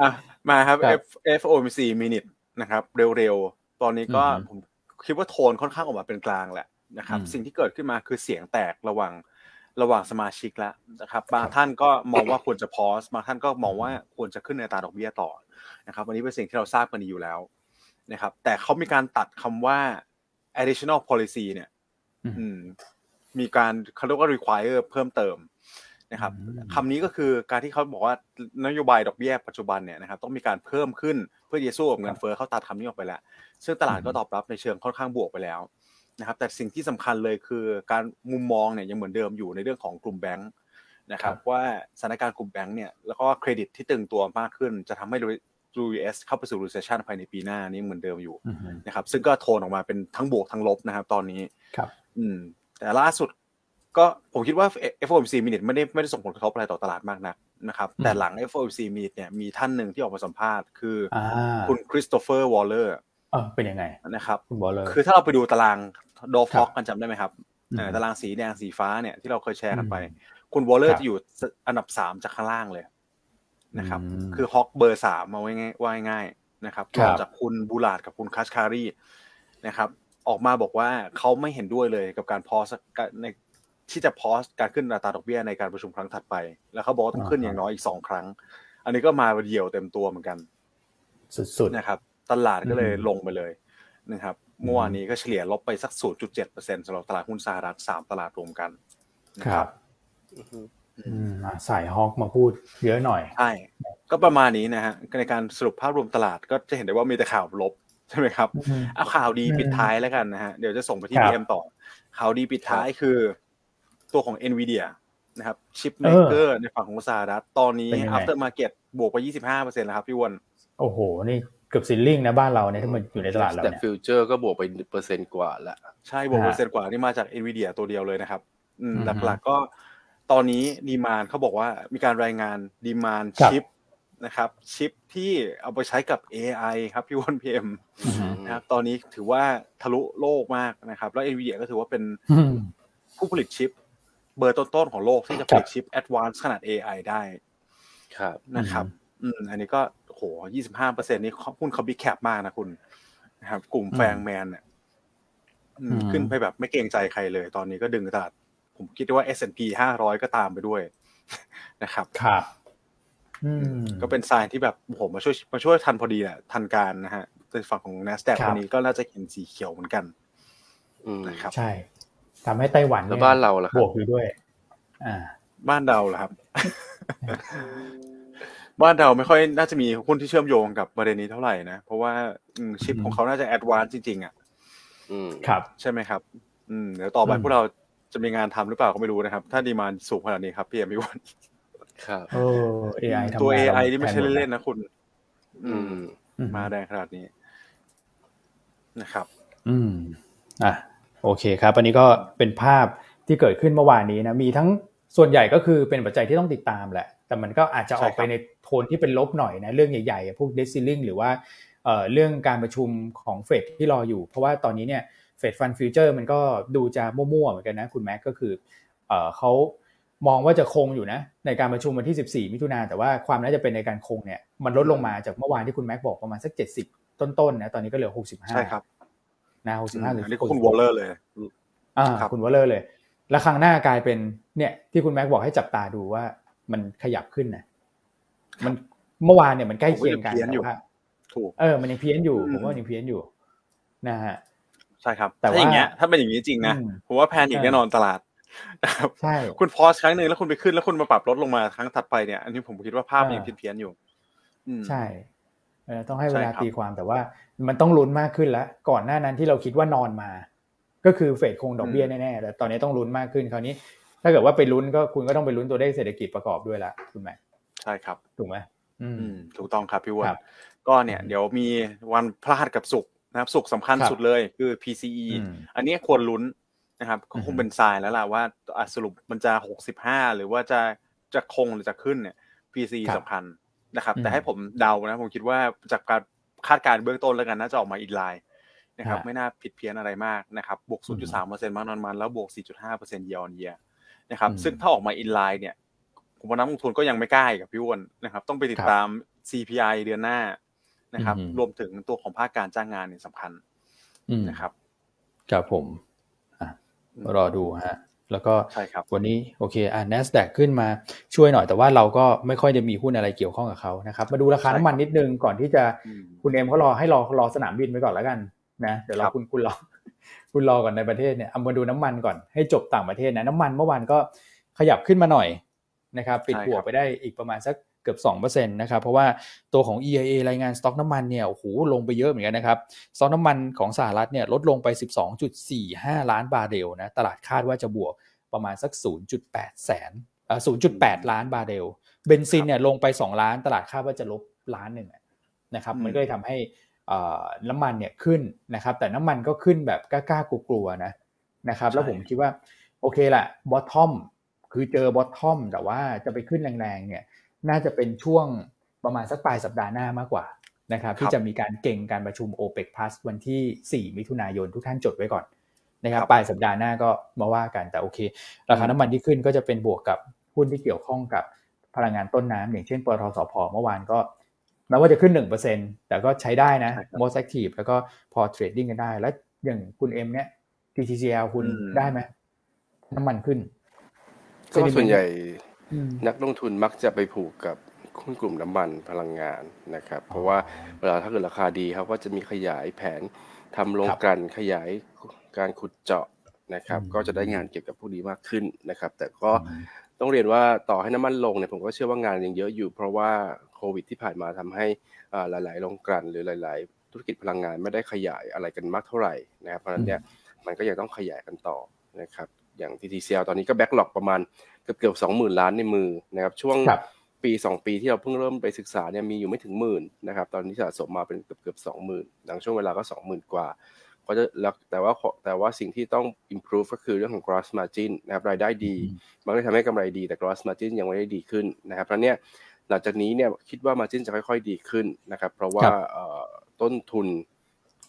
อ่ะมาครับ เอฟ โอ เอ็ม ซี minute นะครับเร็วๆตอนนี้ก็ผมคิดว่าโทนค่อนข้างออกมาเป็นกลางแหละนะครับสิ่งที่เกิดขึ้นมาคือเสียงแตกระหว่างระหว่างสมาชิกแล้วนะครับบางท่านก็มองว่าควรจะพอสบางท่านก็มองว่าควรจะขึ้นในตาดอกเบี้ยต่อนะครับวันนี้เป็นสิ่งที่เราทราบกันอยู่แล้วนะครับแต่เขามีการตัดคำว่า additional policy เนี่ยมีการเขาเรียกว่า require เพิ่มเติมนะครับคำนี้ก็คือการที่เขาบอกว่านโยบายดอกเบี้ยปัจจุบันเนี่ยนะครับต้องมีการเพิ่มขึ้นเพื่อจะสู้กับเงินเฟ้อเขาตัดคำนี้ออกไปแล้วซึ่งตลาดก็ตอบรับในเชิงค่อนข้างบวกไปแล้วนะครับแต่สิ่งที่สำคัญเลยคือการมุมมองเนี่ยยังเหมือนเดิมอยู่ในเรื่องของกลุ่มแบงค์นะครับว่าสถานการณ์กลุ่มแบงค์เนี่ยแล้วก็เครดิตที่ตึงตัวมากขึ้นจะทำให้ ยู เอส เข้าไปสู่ recession ภายในปีหน้านี้เหมือนเดิมอยู่นะครับซึ่งก็โทนออกมาเป็นทั้งบวกทั้งลบนะครับตอนนี้แต่ล่าสุดก็ผมคิดว่า เอฟ โอ เอ็ม ซี Minute ไม่ได้ไม่ได้ส่งผลกระทบอะไรต่อตลาดมากนักนะครับแต่หลัง เอฟ โอ เอ็ม ซี Minute เนี่ยมีท่านหนึ่งที่ออกมาสัมภาษณ์คือคุณคริสโตเฟอร์วอลเลอร์เออเป็นยังไงนะครับคุณวอลเลอร์คือถ้าเราไปดูตารางดอฟล็อกกันจำได้ไหมครับตารางสีแดงสีฟ้าเนี่ยที่เราเคยแชร์กันไปคุณวอลเลอร์จะอยู่อันดับสามจากข้างล่างเลยนะครับคือฮอกเบอร์สามมาไว้ง่ายว่าง่ายนะครับรวมจากคุณบูลาดกับคุณคัชคารีนะครับออกมาบอกว่าเขาไม่เห็นด้วยเลยกับการพอสในที่จะพอสการขึ้นอัตราดอกเบี้ยในการประชุมครั้งถัดไปแล้วเขาบอกต้องขึ้นอย่างน้อยอีกสองครั้งอันนี้ก็มาเดี่ยวเต็มตัวเหมือนกันสุดๆนะครับตลาดก็เลยลงไปเลยนะครับเมื่อวานนี้ก็เฉลี่ยลบไปสัก ศูนย์จุดเจ็ดเปอร์เซ็นต์ สำหรับตลาดหุ้นสหรัฐสามตลาดรวมกันนะครับอืมสายฮอกมาพูดเยอะหน่อยใช่ก็ประมาณนี้นะฮะในการสรุปภาพรวมตลาดก็จะเห็นได้ว่ามีแต่ข่าวลบใช่ไหมครับเอาข่าวดีปิดท้ายแล้วกันนะฮะเดี๋ยวจะส่งไปที่ พี เอ็ม ต่อข่าวดีปิดท้ายคือตัวของ NVIDIA นะครับชิปเมกเกอร์ในฝั่งของสหรัฐตอนนี้ after market บวกไป ยี่สิบห้าเปอร์เซ็นต์ แล้วครับพี่วอนโอ้โหนี่เกือบซิลลิ่งนะบ้านเราเนี่ยถ้ามันอยู่ในตลาดเราเนี่ยแต่ฟิวเจอร์ก็บวกไปเปอร์เซ็นต์กว่าละใช่บวกเปอร์เซ็นต์กว่านี่มาจาก NVIDIA ตัวเดียวเลยนะครับอืมหลักๆก็ตอนนี้ดีมานด์เขาบอกว่ามีการรายงานดีมานด์ชิปนะครับชิปที่เอาไปใช้กับ เอ ไอ ครับพี่วอน พี เอ็ม นะครับตอนนี้ถือว่าทะลุโลกมากนะครับแล้ว NVIDIA ก็ถือว่าเป็นผู้ผลิตชิปเบอร์ต้นๆของโลกที่จะผลิตชิป Advanced ขนาด เอ ไอ ได้ครับนะครับอืมอันนี้ก็โห ยี่สิบห้าเปอร์เซ็นต์ นี่หุ้นเขาบิ๊กแคปมากนะคุณนะครับกลุ่มแฟงแมนเนี่ยขึ้นไปแบบไม่เกรงใจใครเลยตอนนี้ก็ดึงตลาดผมคิดว่า เอส แอนด์ พี ห้าร้อยก็ตามไปด้วยนะครับครับอืมก็เป็นไซน์ที่แบบผมมาช่วยมาช่วยทันพอดีแหละทันการนะฮะในฝั่งของ Nasdaq วันนี้ก็น่าจะเห็นสีเขียวเหมือนกันอืมนะครับใช่ทำให้ไต้หวันเนี่ยบวกอยู่ด้วยอ่าบ้านเราเหรอครับบ้านเราไม่ค่อยน่าจะมีหุ้นที่เชื่อมโยงกับประเด็นนี้เท่าไหร่นะเพราะว่าชิปของเขาน่าจะแอดวานซ์จริงๆอ่ะอืมครับใช่ไหมครับอืมเดี๋ยวต่อไปพวกเราจะมีงานทำหรือเปล่าก็ไม่รู้นะครับถ้าดีมานด์สูงขนาดนี้ครับพี่เอ็มพี่วันครับโอ้ เอ ไอ ตัว เอ ไอ นี่ไม่ใช่เล่นๆนะคุณอืมมาแรงขนาดนี้นะครับอืมอ่ะโอเคครับอันนี้ก็เป็นภาพที่เกิดขึ้นเมื่อวานนี้นะมีทั้งส่วนใหญ่ก็คือเป็นปัจจัยที่ต้องติดตามแหละแต่มันก็อาจจะออกไปในโทนที่เป็นลบหน่อยนะเรื่องใหญ่ๆพวก Debt Ceiling หรือว่าเอ่อเรื่องการประชุมของ Fed ที่รออยู่เพราะว่าตอนนี้เนี่ย Fed Fund Future มันก็ดูจะมั่วๆเหมือนกันนะคุณแม็กก็คือเอ่อเค้ามองว่าจะคงอยู่นะในการประชุมวันที่สิบสี่มิถุนายนแต่ว่าความน่าจะเป็นในการคงเนี่ยมันลดลงมาจากเมื่อวานที่คุณแม็กบอกประมาณสักเจ็ดสิบต้นๆนะตอนนี้ก็เหลือหกสิบห้าใช่ครับนะหกสิบห้าหรือคุณวอลเลอร์เลยอ่าคุณวอลเลอร์เลยแล้วครั้งหน้ากลายเป็นเนี่ยที่คุณแม็กบอกให้จับตาดูว่า มันขยับขึ้นนะมันเมื่อวานเนี่ยมันใกล้เคียงกันแต่ว่าถูกเออมันยังเพี้ยนอยู่ผมว่ายังเพี้ยนอยู่นะฮะใช่ครับแต่ว่าอย่างเงี้ยถ้าเป็นอย่างนี้จริงนะผมว่าแพนิคแน่นอนตลาดใช่คุณพอสครั้งนึงแล้วคุณไปขึ้นแล้วคุณมาปรับลดลงมาครั้งถัดไปเนี่ยอันนี้ผมคิดว่าภาพมันยังเพี้ยนอยู่ใช่เออต้องให้เวลาตีความแต่ว่ามันต้องลุ้นมากขึ้นแล้วก่อนหน้านั้นที่เราคิดว่านอนมาก็คือเฟดคงดอกเบี้ยแน่ๆแต่ตอนนี้ต้องลุ้นมากขึ้นคราวนี้ถ้าเกิดว่าไปลุ้นก็คุณก็ต้องไปลุ้นตัวเลขเศรษฐกิจประกอบด้วยละคุณแม่ใช่ครับถูกไหมอืมถูกต้องครับพี่อ้วนก็เนี่ยเดี๋ยวมีวันพฤหัสกับศุกร์นะครับศุกร์สำคัญสุดเลยคือ พี ซี อี อันนี้ควรลุ้นนะครับก็คงเป็นทรายแล้วล่ะว่าสรุปมันจะหกสิบห้าหรือว่าจะจะคงหรือจะขึ้นเนี่ย พี ซี อี สำคัญนะครับแต่ให้ผมเดานะผมคิดว่าจากการคาดการณ์เบื้องต้นแล้วกันน่าจะออกมาอินไลน์นะครับไม่น่าผิดเพี้ยนอะไรมากนะครับบวก ศูนย์จุดสามเปอร์เซ็นต์ มากนอนมันแล้วบวก สี่จุดห้าเปอร์เซ็นต์ year on year นะครับซึ่งถ้าออกมาอินไลน์เนี่ยผมว่านักลงทุนก็ยังไม่กล้ากับพี่อ้วนนะครับต้องไปติดตาม ซี พี ไอ เดือนหน้านะครับรวมถึงตัวของภาคการจ้างงานเนี่ยสำคัญนะครับครับผมรอดูฮะแล้วก็วันนี้โอเคอ่ะ Nasdaq ขึ้นมาช่วยหน่อยแต่ว่าเราก็ไม่ค่อยจะมีหุ้นอะไรเกี่ยวข้องกับเขานะครับมาดูราคาน้ำมันนิดนึงก่อนที่จะคุณเอมเขารอให้รอรอสนามบินไปก่อนแล้วกันนะเดี๋ยวเราคุณคุณรอคุณรอก่อนในประเทศเนี่ยเอามาดูน้ำมันก่อนให้จบต่างประเทศนะน้ำมันเมื่อวานก็ขยับขึ้นมาหน่อยนะครับปิดบวกไปได้อีกประมาณสักเกือบ สองเปอร์เซ็นต์ นะครับเพราะว่าตัวของ อี เอ รายงานสต็อกน้ำมันเนี่ยโอ้โหลงไปเยอะเหมือนกันนะครับสต็อกน้ำมันของสหรัฐเนี่ยลดลงไป สิบสองจุดสี่ห้า ล้านบาร์เรลนะตลาดคาดว่าจะบวกประมาณสัก ศูนย์จุดแปด แสนเอ่อ ศูนย์จุดแปด ล้านบาร์เรลเบนซินเนี่ยลงไปสองล้านตลาดคาดว่าจะลบล้านหนึ่งนะครับมันก็เลยทำให้น้ำมันเนี่ยขึ้นนะครับแต่น้ำมันก็ขึ้นแบบกล้าๆกลัวๆนะนะครับแล้วผมคิดว่าโอเคละบอททอมคือเจอบอททอมแต่ว่าจะไปขึ้นแรงๆเนี่ยน่าจะเป็นช่วงประมาณสักปลายสัปดาห์หน้ามากกว่านะครับที่จะมีการเก่งการประชุม OPEC Plus วันที่สี่มิถุนายนทุกท่านจดไว้ก่อนนะครับปลายสัปดาห์หน้าก็มาว่ากันแต่โอเคราคาน้ำมันที่ขึ้นก็จะเป็นบวกกับหุ้นที่เกี่ยวข้องกับพลังงานต้นน้ำอย่างเช่นปตทสผเมื่อวานก็แม้ว่าจะขึ้น หนึ่งเปอร์เซ็นต์ แต่ก็ใช้ได้นะ Most Active แล้วก็พอเทรดดิ้งกันได้แล้วอย่างคุณเอ็มเนี่ย ที ที ซี แอล คุณได้ไหมน้ำมันขึ้นก็ส่วนใหญ่นักลงทุนมักจะไปผูกกับหุ้นกลุ่มน้ำมันพลังงานนะครับเพราะว่าเวลาถ้าเกิดราคาดีเขาก็จะมีขยายแผนทำโรงกลั่นขยายการขุดเจาะนะครับก็จะได้งานเก็บกับพวกนี้มากขึ้นนะครับแต่ก็ต้องเรียนว่าต่อให้น้ำมันลงเนี่ยผมก็เชื่อว่างานยังเยอะอยู่เพราะว่าโควิดที่ผ่านมาทำให้หลายๆโรงกลั่นหรือหลายๆธุรกิจพลังงานไม่ได้ขยายอะไรกันมากเท่าไหร่นะครับเพราะฉะนั้นเนี่ยมันก็ยังต้องขยายกันต่อนะครับอย่าง ที ที ซี แอล ตอนนี้ก็แบ็คล็อกประมาณเกือบๆ สองหมื่น ล้านในมือนะครับช่วงปีสองปีที่เราเพิ่งเริ่มไปศึกษาเนี่ยมีอยู่ไม่ถึงหมื่นนะครับตอนนี้สะสมมาเป็นเกือบๆ สองหมื่น หลังช่วงเวลาก็ สองหมื่น กว่าก็จะแต่ว่าแต่ว่าสิ่งที่ต้อง improve ก็คือเรื่องของ gross margin นะครับรายได้ดีมันก็ทำให้กำไรดีแต่ gross margin ยังไม่ได้ดีขึ้นนะครับเพราะเนี่ยหลังจากนี้เนี่ยคิดว่า margin จะค่อยๆดีขึ้นนะครับเพราะว่าต้นทุน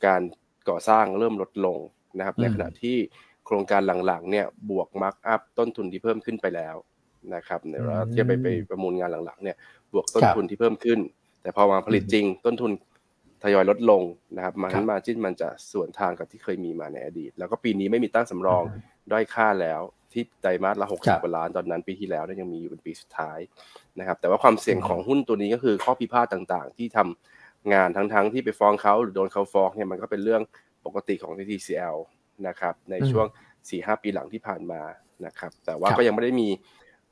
การก่อสร้างเริ่มลดลงนะครับในขณะที่โครงการหลังๆเนี่ยบวกมาร์คอัพต้นทุนที่เพิ่มขึ้นไปแล้วนะครับเดี๋ยวเราจะไปไปประมูลงานหลังๆเนี่ยบวกต้นทุนที่เพิ่มขึ้นแต่พอมาผลิตจริงต้นทุนทยอยลดลงนะครับมาร์จิ้นมาร์จิ้นมันจะส่วนทางกับที่เคยมีมาในอดีตแล้วก็ปีนี้ไม่มีตั้งสำรองด้อยค่าแล้วที่ไตรมาสละหกสิบกว่าล้านตอนนั้นปีที่แล้วเนี่ยยังมีอยู่เป็นปีสุดท้ายนะครับแต่ว่าความเสี่ยงของหุ้นตัวนี้ก็คือข้อพิพาทต่างๆที่ทำงานทั้งๆที่ไปฟ้องเขาหรือโดนเขาฟ้องเนี่ยมันก็เป็นเรื่องปกติของ ที ที ซี แอลนะครับในช่วง สี่ถึงห้า ปีหลังที่ผ่านมานะครับแต่ว่าก็ยังไม่ได้มี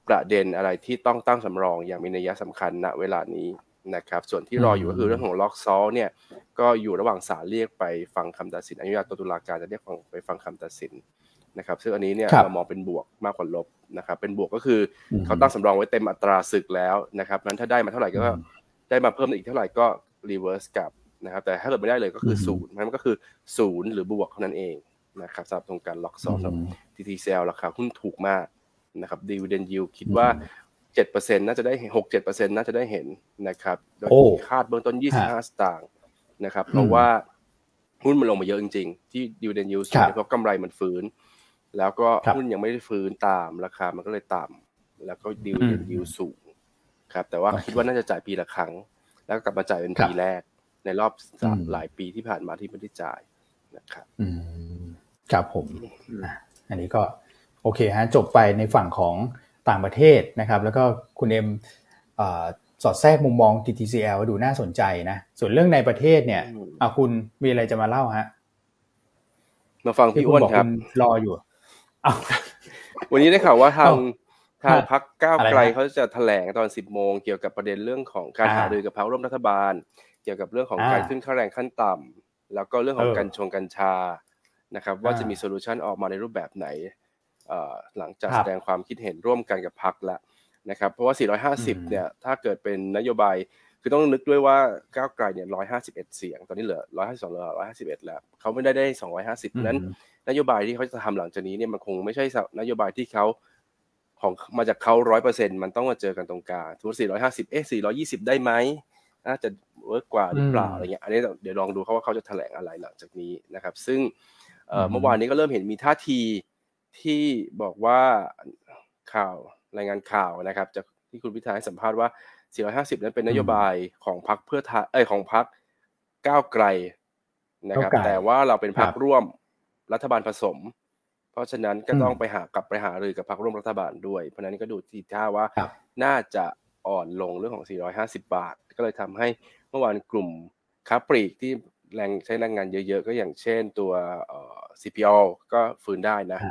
ประเด็นอะไรที่ต้องตั้งสำรองอย่างมีนัยสำคัญณเวลานี้นะครับส่วนที่รออยู่ก็คือเรื่องของล็อกซอลเนี่ยก็อยู่ระหว่างศาลเรียกไปฟังคำตัดสินอนุญาโตตุลาการจะเรียกไปฟังคำตัดสินนะครับซึ่งอันนี้เนี่ยเรามองเป็นบวกมากกว่าลบนะครับเป็นบวกก็คือเขาตั้งสำรองไว้เต็มอัตราศึกแล้วนะครับนั้นถ้าได้มาเท่าไหร่ก็ได้มาเพิ่มอีกเท่าไหร่ก็รีเวิร์สกลับนะครับแต่ถ้าเกิดไม่ได้เลยก็คือศูนย์มันก็คือศูนย์หรือบวกเท่านั้นเองนะครับสำหรับตรงการล็อกสองครับ ที ที ซี แอล ราคาหุ้นถูกมากนะครับ Dividend Yield คิดว่า เจ็ดเปอร์เซ็นต์ น่าจะได้ หกถึงเจ็ดเปอร์เซ็นต์ น่าจะได้เห็นนะครับโดยคาดเบื้องต้นยี่สิบห้าสตางค์นะครับเพราะว่าหุ้นมันลงมาเยอะจริงๆที่ Dividend Yield สูงเพราะกำไรมันฟื้นแล้วก็หุ้นยังไม่ได้ฟื้นตามราคามันก็เลยต่ำแล้วก็ Dividend Yield สูงครับแต่ว่าคิดว่าน่าจะจ่ายปีละครั้งแล้วก็กลับมาจ่ายเป็นปีแรกในรอบหลายปีที่ผ่านมาที่ไม่ได้จ่ายนะครับครับผมอันนี้ก็โอเคฮะจบไปในฝั่งของ ต่างประเทศนะครับแล้วก็คุณเอ็มสอดแทรกมุมมอง ที ที ซี แอล ดูน่าสนใจนะส่วนเรื่องในประเทศเนี่ยอ่ะคุณมีอะไรจะมาเล่าฮะมาฟังพี่อ้วนครับรออยู่อ้าววันนี้ได้ข่าวว่าทางทางพรรคก้าวไกลเขาจะแถลงตอน สิบโมง นเกี่ยวกับประเด็นเรื่องของการหารือกับพรรคร่วมรัฐบาลเกี่ยวกับเรื่องของการขึ้นค่าแรงขั้นต่ำแล้วก็เรื่องของกัญชงกัญชานะครับว่าจะมีโซลูชันออกมาในรูปแบบไหนหลังจากแสดงความคิดเห็นร่วมกันกับพรรคละนะครับเพราะว่าสี่ร้อยห้าสิบเนี่ยถ้าเกิดเป็นนโยบายคือต้องนึกด้วยว่าก้าวไกลเนี่ยหนึ่งร้อยห้าสิบเอ็ดเสียงตอนนี้เหลือหนึ่งร้อยห้าสิบสองเหลือหนึ่งร้อยห้าสิบเอ็ดแล้วเขาไม่ได้ได้สองร้อยห้าสิบนั้นนโยบายที่เขาจะทำหลังจากนี้เนี่ยมันคงไม่ใช่นโยบายที่เขาของมาจากเขา หนึ่งร้อยเปอร์เซ็นต์ มันต้องมาเจอกันตรงกลางทุกสี่ร้อยห้าสิบเอ๊ะสี่ร้อยยี่สิบได้ไหมน่าจะเวิร์กกว่าหรือเปล่าอะไรเงี้ยอันนี้เดี๋ยวลองดูเขาว่าเขาจะแถลงอะไรหลังจากนี้นะครับซึ่งเมื่อวานนี้ก็เริ่มเห็นมีท่าทีที่บอกว่าข่าวรายงานข่าวนะครับจากที่คุณพิธาให้สัมภาษณ์ว่าสี่ร้อยห้าสิบนั้นเป็นนโยบายของพรรคเพื่อไทยเอ้ยของพรรคก้าวไกลนะครับแต่ว่าเราเป็นพรรคร่วมรัฐบาลผสมเพราะฉะนั้นก็ต้องไปหากลับไปหารือกับพรรคร่วมรัฐบาลด้วยเพราะฉะนั้นก็ดูทีท่าว่าน่าจะอ่อนลงเรื่องของสี่ร้อยห้าสิบบาทก็เลยทำให้เมื่อวานกลุ่มค้าปลีกที่แรงใช้แรงงานเยอะๆก็อย่างเช่นตัว ซี พี เอ แอล ก็ฟื้นได้นะ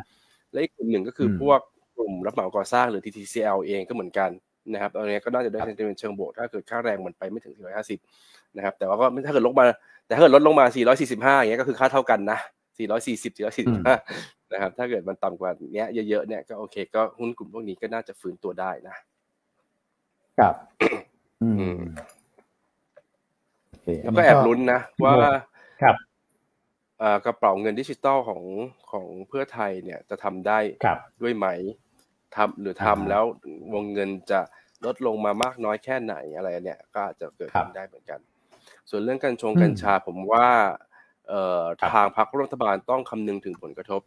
และอีกกลุ่มหนึ่งก็คือพวกกลุ่มรับเหมาก่อสร้างหรือ ที ที ซี แอล เองก็เหมือนกันนะครับตอนนี้ก็น่าจะได้เซนติเมนต์เชิงบวกถ้าเกิดค่าแรงมันไปไม่ถึงสี่ร้อยห้าสิบนะครับแต่ว่าก็ถ้าเกิดลงมาแต่ถ้าเกิดลดลงมาสี่ร้อยสี่สิบห้าอย่างเงี้ยก็คือค่าเท่ากันนะสี่ร้อยสี่สิบ สี่ร้อยสี่สิบห้านะครับถ้าเกิดมันต่ำกว่าเนี้ยเยอะๆเนี่ยก็โอเคก็หุ้นกลุ่มพวกนี้ก็น่าจะฟื้นตัวได้นะครับอืมแล้วก็แอบลุ้นนะว่ากระเป๋าเงินดิจิตอลของของเพื่อไทยเนี่ยจะทำได้ด้วยไหมทำหรือทำแล้ววงเงินจะลดลงมามากน้อยแค่ไหนอะไรเนี่ยก็อาจจะเกิดขึ้นได้เหมือนกันส่วนเรื่องกัญชงกัญชาผมว่าทางพรรครัฐบาลต้องคำนึงถึงผลกระทบ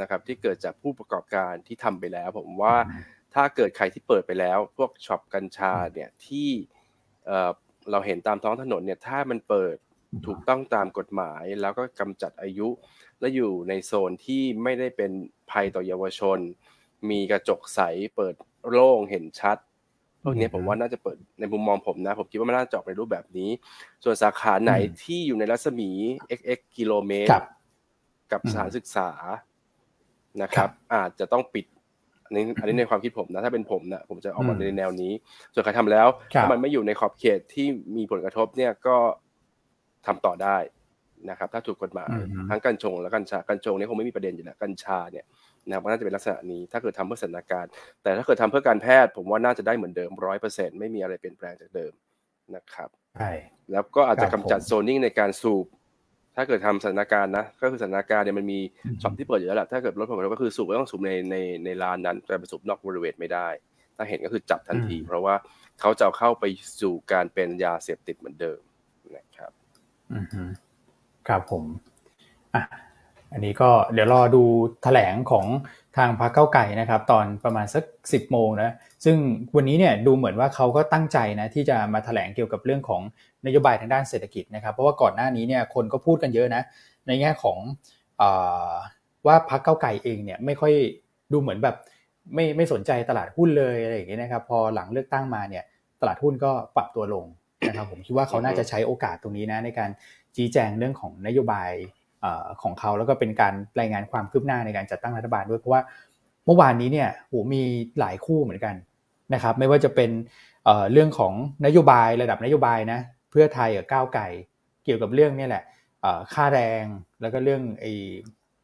นะครับที่เกิดจากผู้ประกอบการที่ทำไปแล้วผมว่าถ้าเกิดใครที่เปิดไปแล้วพวกช็อปกัญชาเนี่ยที่เราเห็นตามท้องถนนเนี่ยถ้ามันเปิดถูกต้องตามกฎหมายแล้วก็กำจัดอายุและอยู่ในโซนที่ไม่ได้เป็นภัยต่อเยาวชนมีกระจกใสเปิดโล่งเห็นชัดพวกนี้ผมว่าน่าจะเปิดในมุมมองผมนะผมคิดว่ามันน่าจะออกในรูปแบบนี้ส่วนสาขาไหนที่อยู่ในรัศมี xx กิโลเมตรกับสถานศึกษานะครับอาจจะต้องปิดอันนี้อันนี้ในความคิดผมนะถ้าเป็นผมนะผมจะออกมาในแนวนี้ส่วนใครทำแล้วถ้ามันไม่อยู่ในขอบเขตที่มีผลกระทบเนี่ยก็ทำต่อได้นะครับถ้าถูกกฎหมายทั้งกัญชงและกัญชากัญชงนี่คงไม่มีประเด็นอยู่แล้วกัญชาเนี่ยนะครับน่าจะเป็นลักษณะนี้ถ้าเกิดทำเพื่อสถานการณ์แต่ถ้าเกิดทำเพื่อการแพทย์ผมว่าน่าจะได้เหมือนเดิม หนึ่งร้อยเปอร์เซ็นต์ ไม่มีอะไรเปลี่ยนแปลงจากเดิมนะครับใช่แล้วก็อาจจะกำจัดโซนนิ่งในการสูบถ้าเกิดทำสถานการณ์นะก็คือสถานการณ์เนี่ยมันมีช็อปที่เปิดอยู่แล้วแหละถ้าเกิดรถผมก็คือสูบก็ต้องสูบในในในลานนั้นแต่ไปสูบนอกบริเวณไม่ได้ถ้าเห็นก็คือจับทันทีเพราะว่าเขาจะเข้าไปสู่การเป็นยาเสพติดเหมือนเดิมนะครับอือฮึครับผมอ่ะอันนี้ก็เดี๋ยวรอดูแถลงของทางพรรคก้าวไกลนะครับตอนประมาณสัก สิบโมง นนะซึ่งวันนี้เนี่ยดูเหมือนว่าเขาก็ตั้งใจนะที่จะมาแถลงเกี่ยวกับเรื่องของนโยบายทางด้านเศรษฐกิจนะครับเพราะว่าก่อนหน้านี้เนี่ยคนก็พูดกันเยอะนะในแง่ของเอ่อว่าพรรคก้าวไกลเองเนี่ยไม่ค่อยดูเหมือนแบบไม่ไม่สนใจตลาดหุ้นเลยอะไรอย่างเงี้ยนะครับพอหลังเลือกตั้งมาเนี่ยตลาดหุ้นก็ปรับตัวลงนะครับผมคิดว่าเขาน่าจะใช้โอกาสตรงนี้นะในการชี้แจงเรื่องของนโยบายของเขาแล้วก็เป็นการรายงานความคืบหน้าในการจัดตั้งรัฐบาลด้วยเพราะว่าเมื่อวานนี้เนี่ยโหมีหลายคู่เหมือนกันนะครับไม่ว่าจะเป็นเรื่องของนโยบายระดับนโยบายนะเพื่อไทยกับก้าวไกลเกี่ยวกับเรื่องนี่แหละค่าแรงแล้วก็เรื่องไอ้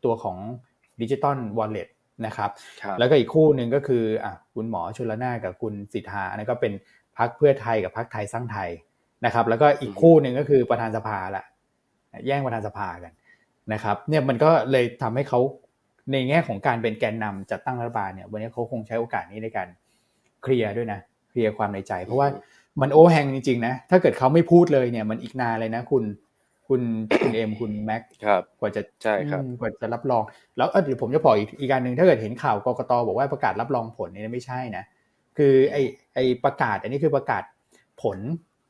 ตัวของดิจิตอลวอลเล็ตนะครับแล้วก็อีกคู่หนึ่งก็คืออ่ะคุณหมอชลน่านกับคุณสิทธาอันนั้นก็เป็นพรรคเพื่อไทยกับพรรคไทยสร้างไทยนะครับแล้วก็อีกคู่หนึ่งก็คือประธานสภาละแย่งประธานสภากันนะครับเนี่ยมันก็เลยทำให้เขาในแง่ของการเป็นแกนนำจัดตั้งรัฐบาลเนี่ยวันนี้เขาคงใช้โอกาสนี้ในการเคลียร์ด้วยนะเคลียร์ความในใจเพราะว่ามันโอแฮงจริงๆนะถ้าเกิดเขาไม่พูดเลยเนี่ยมันอีกนานเลยนะคุณคุณคุณเอ็มคุณแม็กกว่าจะใช่ครับกว่าจะรับรองแล้วเดี๋ยวผมจะบอกอีกอีกการหนึ่งถ้าเกิดเห็นข่าวกกต.บอกว่าประกาศรับรองผลเนี่ยไม่ใช่นะคือไอไอประกาศอันนี้คือประกาศผล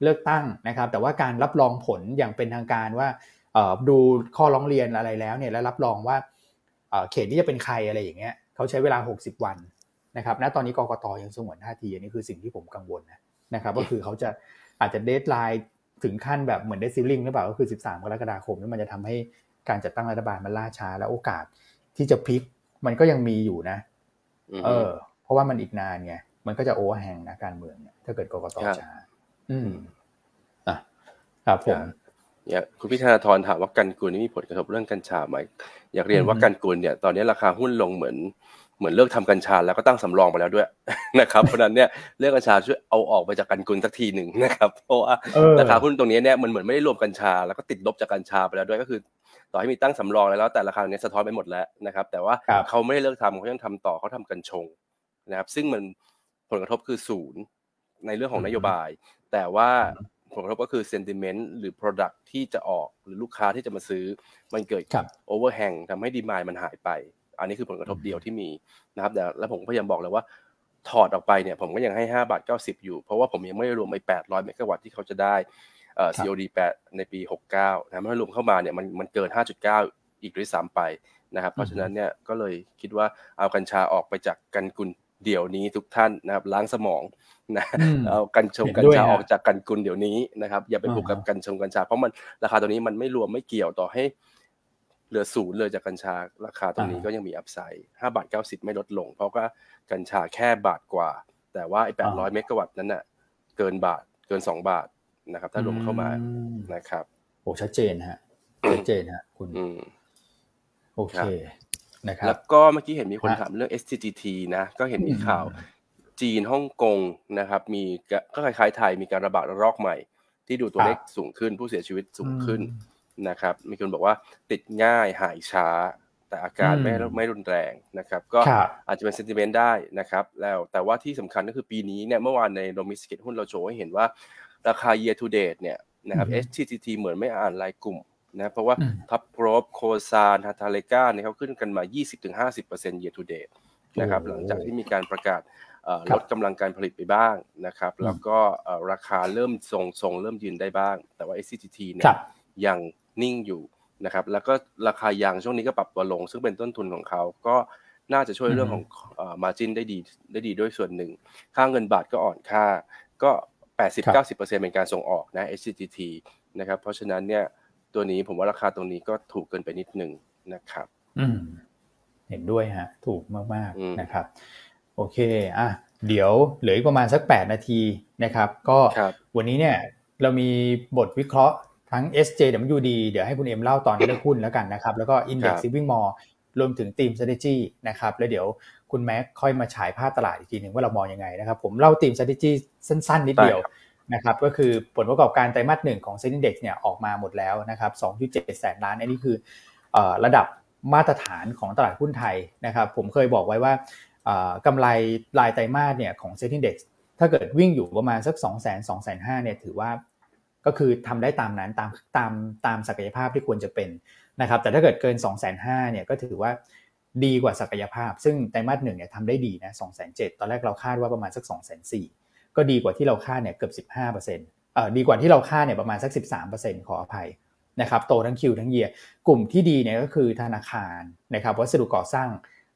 เลือกตั้งนะครับแต่ว่าการรับรองผลอย่างเป็นทางการว่าดูข้อร้องเรียนอะไรแล้วเนี่ยแล้วรับรองว่าเขตนี้จะเป็นใครอะไรอย่างเงี้ยเขาใช้เวลาหกสิบวัน นะครับณตอนนี้กกต.ยังสงวนท่าทีอันนี้คือสิ่งที่ผมกังวลนะนะครับก็คือเขาจะอาจจะเดดไลน์ถึงขั้นแบบเหมือนได้ซีลิ่งหรือเปล่าก็คือสิบสามกรกฎาคมนี่มันจะทำให้การจัดตั้งรัฐบาลมันล่าช้าและโอกาสที่จะพลิกมันก็ยังมีอยู่นะเออเพราะว่ามันอีกนานไงมันก็จะโอเวอร์แฮงนะการเมืองเนี่ยถ้าเกิดกกต.ช้าอืมอ่ะครับผมเนี่ยคุณพิธาธรถามว่าการกุลนี่มีผลกระทบเรื่องกัญชาไหมอยากเรียนว่าการกุลเนี่ยตอนนี้ราคาหุ้นลงเหมือนเหมือนเลิกทำกัญชาแล้วก็ตั้งสำรองไปแล้วด้วยนะครับเพราะนั้นเนี่ยเรื่องกัญชาช่วยเอาออกไปจากกันกุลสักทีหนึ่งนะครับเพราะว่าราคาหุ้นตรงนี้เนี่ยมันเหมือนไม่ได้รวมกัญชาแล้วก็ติดลบจากกัญชาไปแล้วด้วยก็คือต่อให้มีตั้งสำรองแล้วแต่ราคาเนี่ยสะท้อนไปหมดแล้วนะครับแต่ว่าเขาไม่ได้เลิกทำเขายังทำต่อเขาทำกัญชงนะครับซึ่งมันผลกระทบคือศูนย์ในเรื่องของนโยบายแต่ว่าผลกระทบก็คือ sentiment หรือ product ที่จะออกหรือลูกค้าที่จะมาซื้อมันเกิด overhang ทำให้ demand มันหายไปอันนี้คือผลกระทบเดียวที่มีนะครับแต่แล้วผมพยายามบอกเลยว่าถอดออกไปเนี่ยผมก็ยังให้ ห้าบาทเก้าสิบ อยู่เพราะว่าผมยังไม่รวมไอ้แปดร้อยเมกะวัตต์ที่เขาจะได้เอ่อ ซี โอ ดี แปดในปีหกสิบเก้านะถ้ารวมเข้ามาเนี่ยมันมันเกิน ห้าจุดเก้า อีกด้วยซ้ำไปนะครับเพราะฉะนั้นเนี่ยก็เลยคิดว่าเอากัญชาออกไปจากกันกุลเดี๋ยวนี้ทุกท่านนะครับล้างสมองนะเอากัญชงกัญชาออกจากกันกุลเดี๋ยวนี้นะครับอย่าไปผูกกับกัญชงกัญชาเพราะมันราคาตัวนี้มันไม่รวมไม่เกี่ยวต่อให้เหลือศูนย์เลยจากกัญชาราคาตัวนี้ก็ยังมีอัพไซด์ห้าบาทเก้าสิบไม่ลดลงเพราะก็กัญชาแค่บาทกว่าแต่ว่าไอ้แปดร้อยเมกะวัตต์นั้นน่ะเกินบาทเกินสองบาทนะครับถ้ารวมเข้ามานะครับโอ้ชัดเจนฮะชัดเจนฮะคุณโอเคนะครับแล้วก็เมื่อกี้เห็นมีคนถามเรื่อง เอส จี จี ที นะก็เห็นมีข่าวจีนฮ่องกงนะครับมีก็คล้ายๆไทยมีการระบาดระลอกใหม่ที่ดูตัวเลขสูงขึ้นผู้เสียชีวิตสูงขึ้นนะครับมีคนบอกว่าติดง่ายหายช้าแต่อาการไม่ไม่รุนแรงนะครับก็อาจจะเป็นเซนติเมนต์ได้นะครับแล้วแต่ว่าที่สำคัญก็คือปีนี้เนี่ยเมื่อวานในโดมิสติกหุ้นเราโชว์ให้เห็นว่าราคา year to date เนี่ยนะครับ เอส ที ที ที เหมือนไม่อ่านรายกลุ่มนะเพราะว่าทับโกรฟโคซานฮาทาเลก้าเนี่ยเขาขึ้นกันมา ยี่สิบถึงห้าสิบเปอร์เซ็นต์ year to date นะครับหลังจากที่มีการประกาศลดกำลังการผลิตไปบ้างนะครับแล้วก็ราคาเริ่มทรงๆเริ่มยืนได้บ้างแต่ว่า เอส ซี จี ที เนี่ยยังนิ่งอยู่นะครับแล้วก็ราคายางช่วงนี้ก็ปรับตัวลงซึ่งเป็นต้นทุนของเขาก็น่าจะช่วยเรื่องของเอ่อ margin ได้ดีได้ดีด้วยส่วนหนึ่งค่าเงินบาทก็อ่อนค่าก็ แปดสิบถึงเก้าสิบเปอร์เซ็นต์ เป็นการส่งออกนะ เอส ซี จี ที นะครับเพราะฉะนั้นเนี่ยตัวนี้ผมว่าราคาตรงนี้ก็ถูกเกินไปนิดนึงนะครับอืมเห็นด้วยฮะถูกมากๆนะครับโอเคอ่ะเดี๋ยวเหลืออีกประมาณสักแปดนาทีนะครับก็วันนี้เนี่ยเรามีบทวิเคราะห์ทั้ง เอส เจ ดับเบิลยู ดี เดี๋ยวให้คุณเอ็มเล่าตอนเลือกหุ้นแล้วกันนะครับแล้วก็ Index Living Mall รวมถึง Theme Strategy นะครับแล้วเดี๋ยวคุณแม็กค่อยมาฉายภาพตลาดอีกทีนึงว่าเรามองยังไงนะครับผมเล่า Theme Strategy สั้นๆนิดเดียวนะครับก็คือผลประกอบการไตรมาสหนึ่งของ เซ็ต Index เนี่ยออกมาหมดแล้วนะครับ สองจุดเจ็ดแสนล้านอันนี้คือเอ่อระดับมาตรฐานของตลาดหุ้นไทยนะครับผมเคยบอกไว้ว่ากำไรรายไตรมาสเนี่ยของ เซ็ต Index ถ้าเกิดวิ่งอยู่ประมาณสัก สองแสน สองแสนห้าพัน เนี่ยถือว่าก็คือทำได้ตามนั้นตามตามตามศักยภาพที่ควรจะเป็นนะครับแต่ถ้าเกิดเกิน สองแสนห้าพัน เนี่ยก็ถือว่าดีกว่าศักยภาพซึ่งไตรมาสหนึ่งเนี่ยทำได้ดีนะ สองแสนเจ็ดพัน ตอนแรกเราคาดว่าประมาณสัก สองแสนสี่พัน ก็ดีกว่าที่เราคาดเนี่ยเกือบ สิบห้าเปอร์เซ็นต์ เอ่อดีกว่าที่เราคาดเนี่ยประมาณสัก สิบสามเปอร์เซ็นต์ ขออภัยนะครับโตทั้งคิวทั้งเยียร์กลุ่มที่ดีเนี่ยก็คือธนาคารนะครับวัสดุก่อสร้าง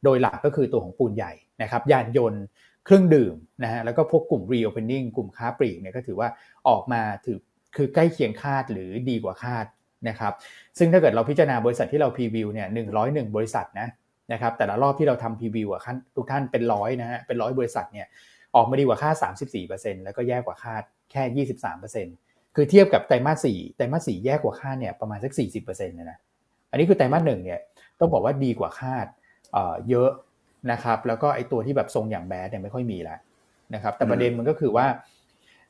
โดยหลักก็คือตัวของปูนใหญ่นะครับยานยนต์เครื่องดื่มนะฮะแล้วก็พวกกลุ่ม reopening กลุ่มค้าปลีกเนี่ยก็ถือว่าออกมาถือคือใกล้เคียงคาดหรือดีกว่าคาดนะครับซึ่งถ้าเกิดเราพิจารณาบริษัทที่เราพรีวิวเนี่ยหนึ่งร้อยเอ็ดบริษัทนะนะครับแต่ละรอบที่เราทำพรีวิวอ่ะทุกท่านเป็นร้อยนะฮะเป็นร้อยบริษัทเนี่ยออกมาดีกว่าคาด สามสิบสี่เปอร์เซ็นต์ แล้วก็แย่กว่าคาดแค่ ยี่สิบสามเปอร์เซ็นต์ คือเทียบกับไตรมาสสี่ไตรมาสสี่แย่กว่าคาดเนี่ยประมาณสัก สี่สิบเปอร์เซ็นต์ เนี่ยนะอันนี้คือไตรมาสหนึ่งเนี่ยต้องบอกว่าดีกว่าคาดเอ่อเยอะนะครับแล้วก็ไอ้ตัวที่แบบทรงอย่างแบดเนี่ยไม่ค่อยมีละนะครับแต่ประเด็นมันก็คือว่า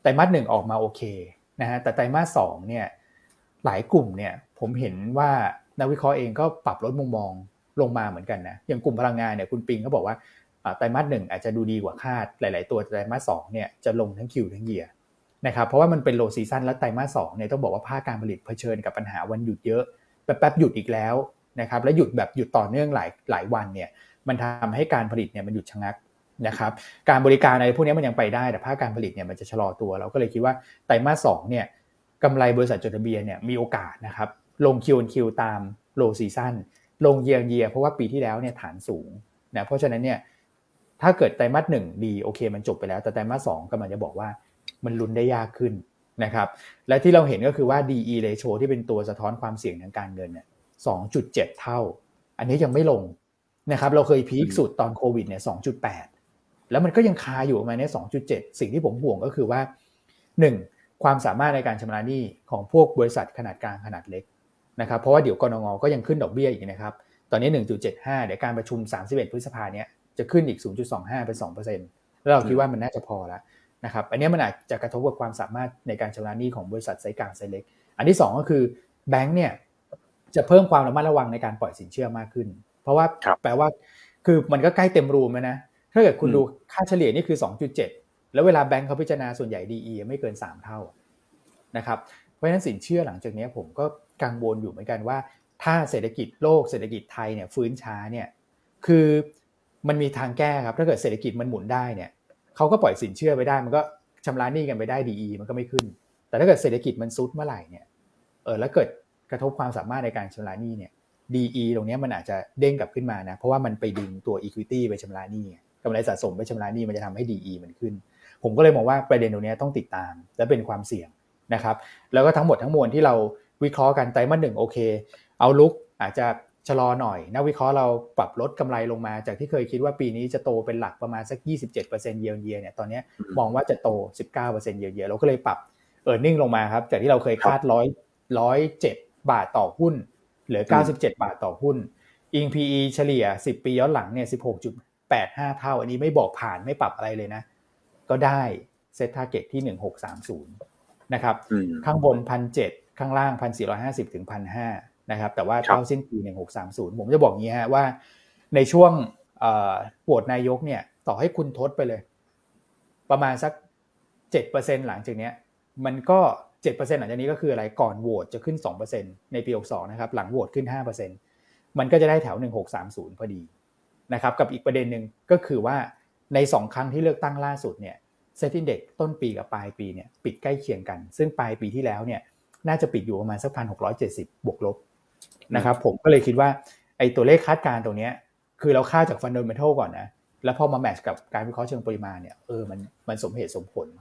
ไตรมาสหนึ่งออกมาโอเคนะฮะแต่ไตรมาสสองเนี่ยหลายกลุ่มเนี่ยผมเห็นว่านักวิเคราะห์เองก็ปรับลดมุมมองลงมาเหมือนกันนะอย่างกลุ่มพลังงานเนี่ยคุณปิงก็บอกว่าไตรมาสหนึ่งอาจจะดูดีกว่าคาดหลายๆตัวไตรมาสสองเนี่ยจะลงทั้งคิวทั้งเยียร์นะครับเพราะว่ามันเป็นโลว์ซีซั่นและไตรมาสสองเนี่ยต้องบอกว่าภาคการผลิตเผชิญกับปัญหาวันหยุดเยอะแป๊บๆหยุดอีกแล้วนะครับและหยุดแบบหยุดต่อเนื่องหลายหลายวันเนี่ยมันทำให้การผลิตเนี่ยมันหยุดชะงักนะครับการบริการอะไรพวกนี้มันยังไปได้แต่ภาคการผลิตเนี่ยมันจะชะลอตัวเราก็เลยคิดว่าไตรมาสสองเนี่ยกำไรบริษัทจดทะเบียนเนี่ยมีโอกาสนะครับลง คิว ออน คิว ตาม low season ลง year on year เพราะว่าปีที่แล้วเนี่ยฐานสูงนะเพราะฉะนั้นเนี่ย ถ้าเกิดไตรมาสหนึ่งดีโอเคมันจบไปแล้วแต่ไตรมาสสองกำลังจะบอกว่ามันลุ้นได้ยากขึ้นนะครับและที่เราเห็นก็คือว่า ดี อี ratio ที่เป็นตัวสะท้อนความเสี่ยงทางการเงินเนี่ย สองจุดเจ็ด เท่าอันนี้ยังไม่ลงนะครับเราเคยพีคสุดตอนโควิดเนี่ย สองจุดแปด แล้วมันก็ยังคาอยู่ประมาณนี้ สองจุดเจ็ด สิ่งที่ผมห่วงก็คือว่า หนึ่ง ความสามารถในการชำระหนี้ของพวกบริษัทขนาดกลางขนาดเล็กนะครับเพราะว่าเดี๋ยวกนง.ก็ยังขึ้นดอกเบี้ยอีกนะครับตอนนี้ หนึ่งจุดเจ็ดห้า เดี๋ยวการประชุมสามสิบเอ็ดพฤษภาคมเนี่ยจะขึ้นอีก ศูนย์จุดสองห้า เป็น สองเปอร์เซ็นต์ แล้วเราคิดว่ามันน่าจะพอละนะครับอันนี้มันอาจจะกระทบกับความสามารถในการชำระหนี้ของบริษัทไซส์กลางไซส์เล็กอันที่สองก็คือแบงค์เนี่ยจะเพิ่มความระมัดระวังในการปล่อยสินเชื่อมากขึ้นเพราะว่าแปลว่าคือมันก็ใกล้เต็มรูมแล้วนะถ้าเกิดคุณดูค่าเฉลี่ยนี่คือ สองจุดเจ็ด แล้วเวลาแบงค์เขาพิจารณาส่วนใหญ่ ดี อี ไม่เกินสามเท่านะครับเพราะฉะนั้นสินเชื่อหลังจากนี้ผมก็กังวลอยู่เหมือนกันว่าถ้าเศรษฐกิจโลกเศรษฐกิจไทยเนี่ยฟื้นช้าเนี่ยคือมันมีทางแก้ครับถ้าเกิดเศรษฐกิจมันหมุนได้เนี่ยเขาก็ปล่อยสินเชื่อไปได้มันก็ชำระหนี้กันไปได้ ดี อี มันก็ไม่ขึ้นแต่ถ้าเกิดเศรษฐกิจมันซุดเมื่อไหร่เนี่ยเออแล้วเกิดกระทบความสามารถในการชำระหนี้เนี่ย ดี อี ตรงนี้มันอาจจะเด้งกลับขึ้นมานะเพราะว่ามันไปดึงตัว equity ไปชำระหนี้กำไรสะสมไปชำระหนี้มันจะทำให้ ดี อี มันขึ้นผมก็เลยมองว่าประเด็นตรงนี้ต้องติดตามและเป็นความเสี่ยงนะครับแล้วก็ทั้งหมดทั้งมวลที่เราวิเคราะห์กันไตรมาสหนึ่งโอเคเอาลุกอาจจะชะลอหน่อยนักวิเคราะห์เราปรับลดกำไรลงมาจากที่เคยคิดว่าปีนี้จะโตเป็นหลักประมาณสัก ยี่สิบเจ็ดเปอร์เซ็นต์ เยียร์เยียร์เนี่ยตอนนี้มองว่าจะโต สิบเก้าเปอร์เซ็นต์ เยียร์เยียร์เราก็เลยปรับ earning ลงมาครับจากที่เราเคยคาดหนึ่งร้อยเจ็ดบาทต่อหุ้นเหลือเก้าสิบเจ็ดบาทต่อหุ้น Eng พี อี เฉลี่ยสิบปีย้อนหลังเนี่ย สิบหกจุดแปดห้า เท่าอันนี้ไม่บอกผ่านไม่ปรับอะไรเลยนะก็ได้ set target ที่หนึ่งพันหกร้อยสามสิบนะครับข้างบน หนึ่งพันเจ็ดร้อย ข้างล่าง หนึ่งพันสี่ร้อยห้าสิบ ถึง หนึ่งพันห้าร้อยนะครับแต่ว่าเข้าสิ้นปีหนึ่งพันหกร้อยสามสิบผมจะบอกงี้ฮะว่าในช่วงเอ่อโหวตนายกเนี่ยต่อให้คุณทดไปเลยประมาณสัก เจ็ดเปอร์เซ็นต์ หลังจากเนี้ยมันก็ เจ็ดเปอร์เซ็นต์ หลังจากนี้ก็คืออะไรก่อนโหวตจะขึ้น สองเปอร์เซ็นต์ ในปีหกสิบสองนะครับหลังโหวตขึ้น ห้าเปอร์เซ็นต์ มันก็จะได้แถวหนึ่งพันหกร้อยสามสิบพอดีนะครับกับอีกประเด็นนึงก็คือว่าในสองครั้งที่เลือกตั้งล่าสุดเนี่ย เซ็ต Index ต้นปีกับปลายปีเนี่ยปิดใกล้เคียงกันซึ่งปลายปีที่แล้วเนี่ยน่าจะปิดอยู่ประมาณสัก หนึ่งพันหกร้อยเจ็ดสิบ บวกลบนะครับผมก็เลยคิดว่าไอ้ตัวเลขคาดการณ์ตรงนี้คือเราคาดจากฟันดาเมนทัลก่อนนะแล้วพอมาแมทช์กับการวิเคราะห์เชิงปริมาณเนี่ยเออมันมันสมเหตุสมผล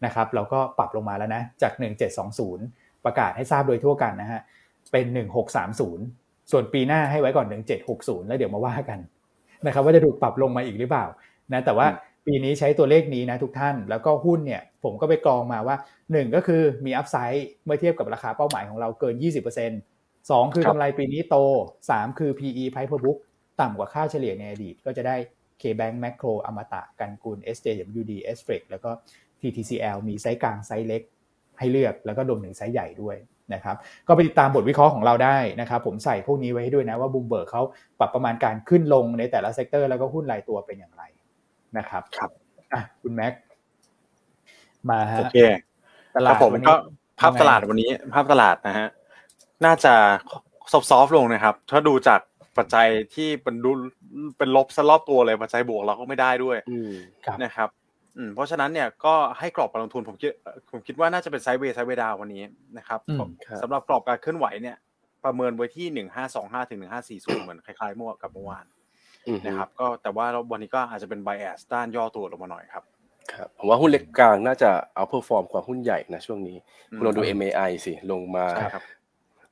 นะครับเราก็ปรับลงมาแล้วนะจาก หนึ่งพันเจ็ดร้อยยี่สิบ ประกาศให้ทราบโดยทั่วกันนะฮะเป็น หนึ่งพันหกร้อยสามสิบ ส่วนปีหน้าให้ไว้ก่อน หนึ่งพันเจ็ดร้อยหกสิบ แล้วเดี๋ยวมาว่ากันนะครับว่าจะถูกปรับลงมาอีกหรือเปล่านะแต่ว่าปีนี้ใช้ตัวเลขนี้นะทุกท่านแล้วก็หุ้นเนี่ยผมก็ไปกรองมาว่าหนึ่งก็คือมีอัพไซด์เมื่อเทียบกับราคาเป้าหมายของเราเกิน ยี่สิบเปอร์เซ็นต์สองคือกำไรปีนี้โตสามคือ พี อี Price per Book ต่ำกว่าค่าเฉลี่ยในอดีตก็จะได้ K Bank MAKRO อมตะกันกุล เอส เจ ดับเบิลยู ดี Sfrex แล้วก็ ที ที ซี แอล มีไซส์กลางไซส์เล็กให้เลือกแล้วก็รวมถึงไซส์ใหญ่ด้วยนะครับก็ไปติดตามบทวิเคราะห์ของเราได้นะครับผมใส่พวกนี้ไว้ให้ด้วยนะว่า Bloomberg เขาปรับประมาณการขึ้นลงในแต่ละเซกเตอร์แล้วก็หุ้นรายตัวเป็นอย่างไรนะครับครับอ่ะคุณแม็กมาฮะโอเคตลาดผมก็ภาพตลาดวันนี้ภาพตลาดนะฮะน่าจะซอฟๆลงนะครับถ้าดูจากปัจจัยที่เป็นดูเป็นลบซะรอบตัวเลยปัจจัยบวกเราก็ไม่ได้ด้วยนะครับอืมเพราะฉะนั้นเนี่ยก็ให้กรอบการลงทุนผมคิดผมคิดว่าน่าจะเป็นไซด์เวย์ไซด์เวย์ดาววันนี้นะครับสำหรับกรอบการเคลื่อนไหวเนี่ยประเมินไว้ที่หนึ่งพันห้าร้อยยี่สิบห้าถึงหนึ่งพันห้าร้อยสี่สิบเหมือนคล้ายๆเมื่อกับเมื่อวานนะครับก็แต่ว่าวันนี้ก็อาจจะเป็นไบแอสด้านย่อตัวลงมาหน่อยครับครับผมว่าหุ้นเล็กกลางน่าจะเอาเพอร์ฟอร์มกว่าหุ้นใหญ่นะช่วงนี้คุณลองดู เอ็ม เอ ไอ สิลงมา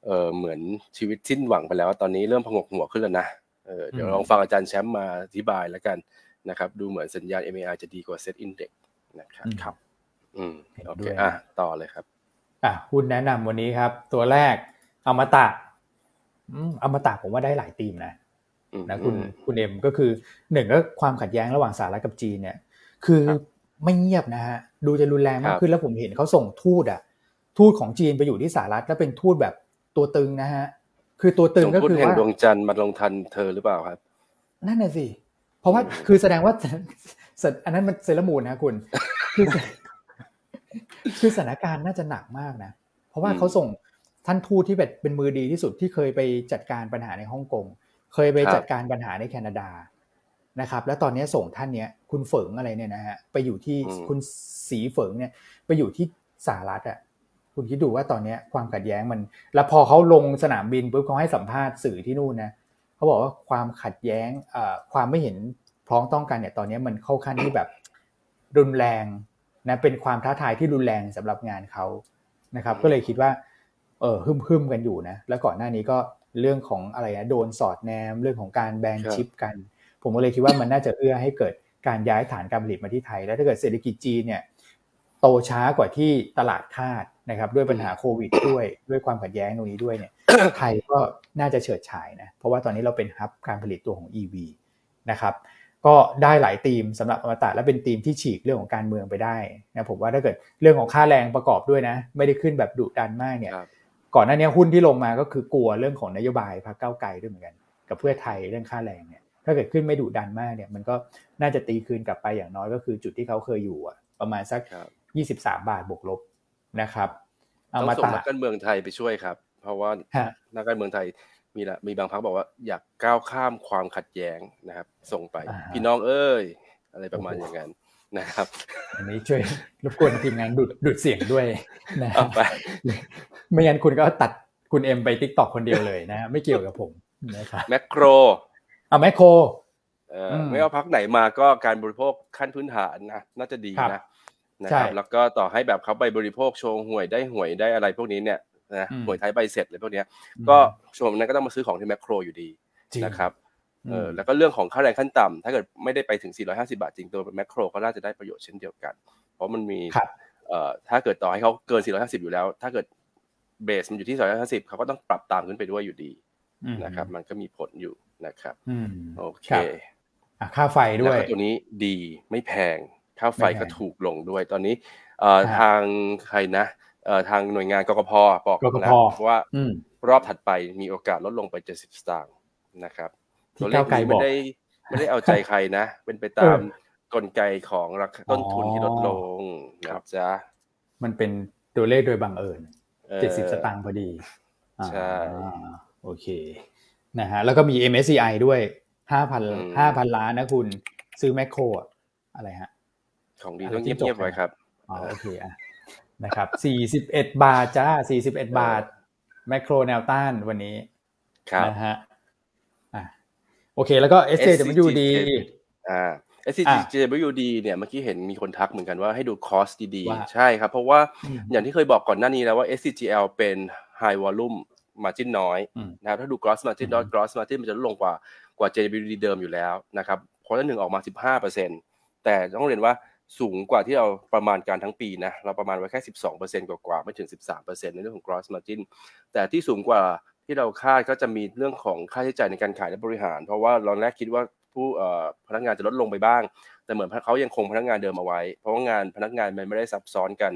เออเหมือนชีวิตสิ้นหวังไปแล้วตอนนี้เริ่มผงกหัวขึ้นแล้วนะเออเดี๋ยวลองฟังอาจารย์แชมป์มาอธิบายแล้วกันนะครับดูเหมือนสัญญาณ เอ็ม เอ ไอ จะดีกว่า เซ็ต Index นะครับครับอืมโอเคอ่ะต่อเลยครับอ่ะหุ้นแนะนำวันนี้ครับตัวแรกอมตะอืมอมตะผมว่าได้หลายธีมนะนะคุณคุณเอ็มก็คือหนึ่งก็ความขัดแย้งระหว่างสหรัฐกับจีนเนี่ยคือไม่เงียบนะฮะดูจะรุนแรงมากขึ้นแล้วผมเห็นเขาส่งทูตอ่ะทูตของจีนไปอยู่ที่สหรัฐแล้วเป็นทูตแบบตัวตึงนะฮะคือตัวตึงก็คือว่าดวงจันทร์มาลงทันเธอหรือเปล่าครับนั่นน่ะสิเพราะว่าคือแสดงว่าอันนั้นมันเซเลมูนนะคุณคือคือสถานการณ์น่าจะหนักมากนะเพราะว่าเขาส่งท่านทูตที่แบบเป็นมือดีที่สุดที่เคยไปจัดการปัญหาในฮ่องกงเคยไปจัดการปัญหาในแคนาดานะครับแล้วตอนนี้ส่งท่านเนี้ยคุณเฝิงอะไรเนี่ยนะฮะไปอยู่ที่คุณสีเฝิงเนี่ยไปอยู่ที่สหรัฐอ่ะคุณคิดดูว่าตอนนี้ความขัดแย้งมันแล้วพอเขาลงสนามบินปุ๊บเขาให้สัมภาษณ์สื่อที่นู่นนะเขาบอกว่าความขัดแย้งความไม่เห็นผ พ้องต้องกันเนี่ยตอนนี้มันเข้าขั้นที่แบบรุนแรงนะเป็นความท้าทายที่รุนแรงสำหรับงานเขานะครับก็เลยคิดว่าเออฮึ่มๆกันอยู่นะแล้วก่อนหน้านี้ก็เรื่องของอะไรนะโดนสอดแนมเรื่องของการแบนชิปกันผมก็เลยคิดว่ามันน่าจะเอื้อให้เกิดการย้ายฐานการผลิตมาที่ไทยแล้วถ้าเกิดเศรษฐกิจจีนเนี่ยโตช้ากว่าที่ตลาดคาดนะครับด้วยปัญหาโควิดด้วยด้วยความขัดแย้งตรงนี้ด้วยเนี่ยไทยก็น่าจะเฉิดฉายนะเพราะว่าตอนนี้เราเป็นฮับการผลิตตัวของ อี วี นะครับก็ได้หลายธีมสำหรับอมตะและเป็นธีมที่ฉีกเรื่องของการเมืองไปได้นะผมว่าถ้าเกิดเรื่องของค่าแรงประกอบด้วยนะไม่ได้ขึ้นแบบดุดันมากเนี่ยก่อนหน้านี้หุ้นที่ลงมาก็คือกลัวเรื่องของนโยบายพรรคก้าวไกลด้วยเหมือนกันกับเพื่อไทยเรื่องค่าแรงเนี่ยถ้าเกิดขึ้นไม่ดุดันมากเนี่ยมันก็น่าจะตีคืนกลับไปอย่างน้อยก็คือจุดที่เขาเคยอยู่ประมาณสักยี่สิบสามบาทบวกลบนะครับเอามาตะนักการเมืองไทยไปช่วยครับเพราะว่านักการเมืองไทยมีละมีบางพรรคบอกว่าอยากก้าวข้ามความขัดแย้งนะครับส่งไปพี่น้องเอ้ยอะไรประมาณอย่างนั้นนะครับอันนี้ช่วยรบกวนทีมงานดูดดูดเสียงด้วยนะไปไม่งั้นคุณก็ตัดคุณเอ็มไป TikTok คนเดียวเลยนะไม่เกี่ยวกับผมนะครับแมคโครเอาแมคโครเอ่อไม่ว่าพรรคไหนมาก็การบริโภคขั้นพื้นฐานนะน่าจะดีนะนะครับแล้วก็ต่อให้แบบเขาไปบริโภคโชว์หวยได้หวยได้อะไรพวกนี้เนี่ยนะหวยไทยใบเสร็จอะไรพวกนี้ก็ช่วงนั้นก็ต้องมาซื้อของที่แมคโครอยู่ดีนะครับเออแล้วก็เรื่องของค่าแรงขั้นต่ำถ้าเกิดไม่ได้ไปถึงสี่ร้อยห้าสิบบาทจริงตัวแมคโครก็น่าจะได้ประโยชน์เช่นเดียวกันเพราะมันมีเอ่อถ้าเกิดต่อให้เขาเกินสี่ร้อยห้าสิบอยู่แล้วถ้าเกิดเบสมันอยู่ที่สองร้อยห้าสิบเขาก็ต้องปรับตามขึ้นไปด้วยอยู่ดีนะครับมันก็มีผลอยู่นะครับโอเคค่าไฟด้วยแล้วตัวนี้ดีไม่แพงค่าไฟก็ถูกลงด้วยตอนนี้เอ่อทางใครนะเอ่อทางหน่วยงานกกพ.บอกนะว่ารอบถัดไปมีโอกาสลดลงไปเจ็ดสิบสตางค์นะครับตัวเลขนี้ไม่ได้ไม่ได้เอาใจใครนะเป็นไปตามกลไกของราคาต้นทุนที่ลดลงครับจ๊ะมันเป็นตัวเลขโดยบังเอิญเจ็ดสิบสตางค์พอดีใช่โอเคนะฮะแล้วก็มี เอ็ม เอส ซี ไอ ด้วย ห้าพัน ห้าพัน ล้านนะคุณซื้อแมคโครอะไรฮะของดีต้องเงียบๆไว้ครับอ๋อโอเคอ่ะนะครับสี่สิบเอ็ดบาทจ้าสี่สิบเอ็ดบาทแมคโครแนวต้านวันนี้นะฮะอ่ะโอเคแล้วก็ เอส เจ ดับเบิลยู ดี อ่า เอส ซี จี ดับเบิลยู ดี เนี่ยเมื่อกี้เห็นมีคนทักเหมือนกันว่าให้ดูคอสดีๆใช่ครับเพราะว่าอย่างที่เคยบอกก่อนหน้านี้แล้วว่า เอส ซี จี แอล เป็น High Volume Margin น้อยนะครับถ้าดู Gross Margin น้อย Gross Margin มันจะลดลงกว่ากว่า เจ ดับเบิลยู ดี เดิมอยู่แล้วนะครับเพราะหนึ่งออกมา สิบห้าเปอร์เซ็นต์ แต่ต้องเรียนว่าสูงกว่าที่เราประมาณการทั้งปีนะเราประมาณไว้แค่ สิบสองเปอร์เซ็นต์ กว่าๆไม่ถึง สิบสามเปอร์เซ็นต์ ในเรื่องของ gross margin แต่ที่สูงกว่าที่เราคาดก็จะมีเรื่องของค่าใช้จ่ายในการขายและบริหารเพราะว่าตอนแรกคิดว่าผู้เอ่อพนักงานจะลดลงไปบ้างแต่เหมือนเขายังคงพนักงานเดิมเอาไว้เพราะว่างานพนักงานมันไม่ได้ซับซ้อนกัน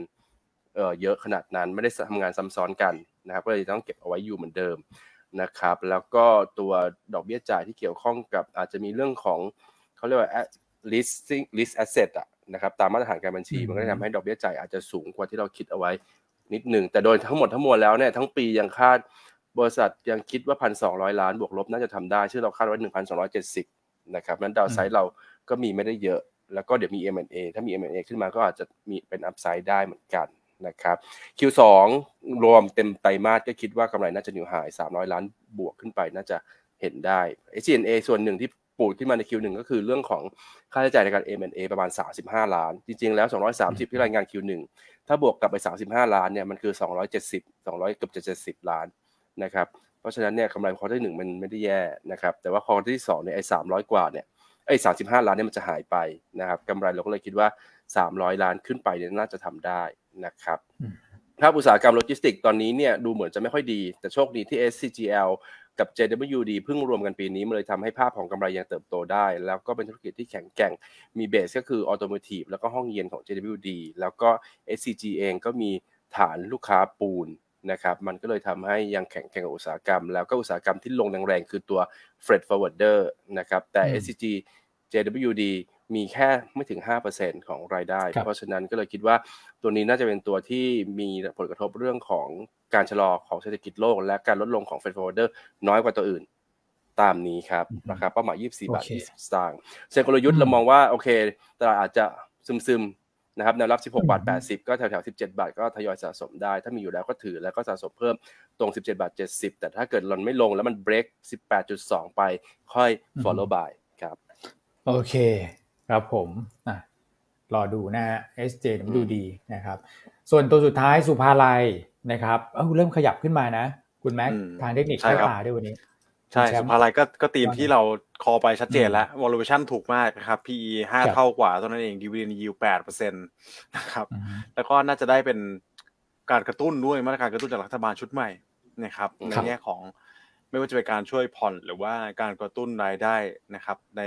เอ่อเยอะขนาดนั้นไม่ได้ทำงานซ้ำซ้อนกันนะครับก็เลยต้องเก็บเอาไว้อยู่เหมือนเดิมนะครับแล้วก็ตัวดอกเบี้ยจ่ายที่เกี่ยวข้องกับอาจจะมีเรื่องของเขาเรียกว่า leasing lease asset อ่ะนะครับตามมาตรฐานการบัญชีมันก็ทำให้ดอกเบี้ยจ่ายอาจจะสูงกว่าที่เราคิดเอาไว้นิดหนึ่งแต่โดยทั้งหมดทั้งมวลแล้วเนี่ยทั้งปียังคาดบริษัทยังคิดว่า หนึ่งพันสองร้อย ล้านบวกลบน่าจะทำได้ซึ่งเราคาดไว้ หนึ่งพันสองร้อยเจ็ดสิบ นะครับนั้นดาวไซด์เราก็มีไม่ได้เยอะแล้วก็เดี๋ยวมี เอ็ม แอนด์ เอ ถ้ามี เอ็ม แอนด์ เอ ขึ้นมาก็อาจจะมีเป็นอัพไซด์ได้เหมือนกันนะครับ คิว สอง รวมเต็มไตรมาสก็คิดว่ากำไรน่าจะนิวไฮสามร้อยล้านบวกขึ้นไปน่าจะเห็นได้ เอส จี เอ็น เอ ส่วนหนึ่งที่ปูดขึ้นมาใน คิว หนึ่ง ก็คือเรื่องของค่าใช้จ่ายในการ เอ็ม แอนด์ เอ ประมาณสามสิบห้าล้านจริงๆแล้วสองร้อยสามสิบที่รายงาน คิว หนึ่ง ถ้าบวกกลับไปสามสิบห้าล้านเนี่ยมันคือสองร้อยเจ็ดสิบ สองร้อยเกือบเจ็ดสิบล้านนะครับเพราะฉะนั้นเนี่ยกำไรควอเตอร์หนึ่งมันไม่ได้แย่นะครับแต่ว่าควอเตอร์ที่สองเนี่ยไอ้สามร้อยกว่าเนี่ยไอ้สามสิบห้าล้านเนี่ยมันจะหายไปนะครับกำไรเราก็เลยคิดว่าสามร้อยล้านขึ้นไปเนี่ยน่าจะทำได้นะครับภาคอุตสาหกรรมโลจิสติกส์ตอนนี้เนี่ยดูเหมือนจะไม่ค่อยดีแต่โชคดีที่ เอส ซี จี แอลกับ เจ ดับเบิลยู ดี เพิ่งรวมกันปีนี้มันเลยทำให้ภาพของกำไรยังเติบโตได้แล้วก็เป็นธุรกิจที่แข็งแกร่งมีเบสก็คือออโตโมทีฟแล้วก็ห้องเย็นของ เจ ดับเบิลยู ดี แล้วก็ เอส ซี จี เองก็มีฐานลูกค้าปูนนะครับมันก็เลยทำให้ยังแข็งแกร่งกับอุตสาหกรรมแล้วก็อุตสาหกรรมที่ลงแรงๆคือตัว Freight Forwarder นะครับแต่ เอส ซี จี เจ ดับเบิลยู ดี มีแค่ไม่ถึง ห้าเปอร์เซ็นต์ ของรายได้เพราะฉะนั้นก็เลยคิดว่าตัวนี้น่าจะเป็นตัวที่มีผลกระทบเรื่องของการชะลอของเศรษฐกิจโลกและการลดลงของ Freight Forwarder น้อยกว่าตัวอื่นตามนี้ครับราคาเป้าหมายยี่สิบสี่บาทยี่สิบสตางค์เชิงกลยุทธ์เรามองว่าโอเคตลาดอาจจะซึมๆนะครับแนวรับสิบหกบาทแปดสิบก็แถวๆสิบเจ็ดบาทก็ทยอยสะสมได้ถ้ามีอยู่แล้วก็ถือแล้วก็สะสมเพิ่มตรงสิบเจ็ดบาทเจ็ดสิบแต่ถ้าเกิดหล่นไม่ลงแล้วมันเบรก สิบแปดจุดสอง ไปค่อย follow buy ครับ โอเคครับผมนะรอดูนะ เอส เจ ดับเบิลยู ดี นะครับส่วนตัวสุดท้ายสุภาลัยนะครับเอ้าเริ่มขยับขึ้นมานะคุณแม็กทางเทคนิคเข้าตาด้วยวันนี้ใช่สุภาลัยก็ก็ธีมที่เราคอไปชัดเจนแล้ว valuation ถูกมากนะครับ พี อี ห้าเท่ากว่าเท่านั้นเอง dividend yield แปดเปอร์เซ็นต์ นะครับแล้วก็น่าจะได้เป็นการกระตุ้นด้วยมาตรการกระตุ้นจากรัฐบาลชุดใหม่นะครับในแง่ของไม่ว่าจะเป็นการช่วยผ่อนหรือว่าการกระตุ้นรายได้นะครับใน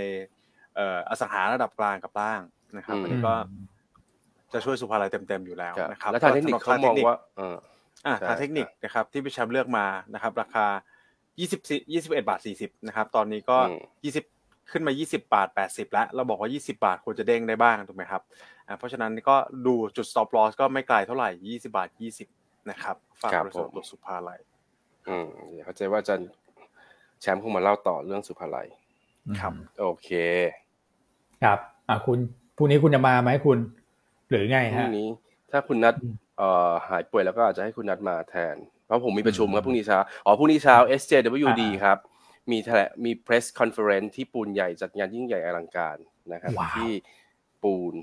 เอ่ออสังหาระดับกลางกับล่างนะครับอันนี้ก็จะช่วยสุภาลัยเต็มๆอยู่แล้วนะครับแล้วทางเทคนิคเขามองว่าเอ่ออ่ะทางเทคนิคนะครับที่พี่แชมป์เลือกมานะครับราคายี่สิบ ยี่สิบเอ็ดบาทสี่สิบนะครับตอนนี้ก็ยี่สิบขึ้นมายี่สิบบาทแปดสิบแล้วเราบอกว่ายี่สิบบาทควรจะเด้งได้บ้างถูกไหมครับอ่าเพราะฉะนั้นก็ดูจุด stop loss ก็ไม่ไกลเท่าไหร่ยี่สิบบาทยี่สิบนะครับฝากประสบตัวสุภาลัยอืมเข้าใจว่าอาจารย์แชมป์คงมาเล่าต่อเรื่องสุภาลัยครับโอเคครับอ่ะคุณพรุ่งนี้คุณจะมาไหมคุณหรือไงฮะพรุ่งนี้ถ้าคุณนัดเอ่อหายป่วยแล้วก็อาจจะให้คุณนัดมาแทนเพราะผมมีประชุมครับพรุ่งนี้เช้าอ๋อพรุ่งนี้เช้า เอส เจ ดับเบิลยู ดี ครับมีแถลงมี press conference ที่ปูนใหญ่จัดงานยิ่งใหญ่อลังการนะครับที่ปูน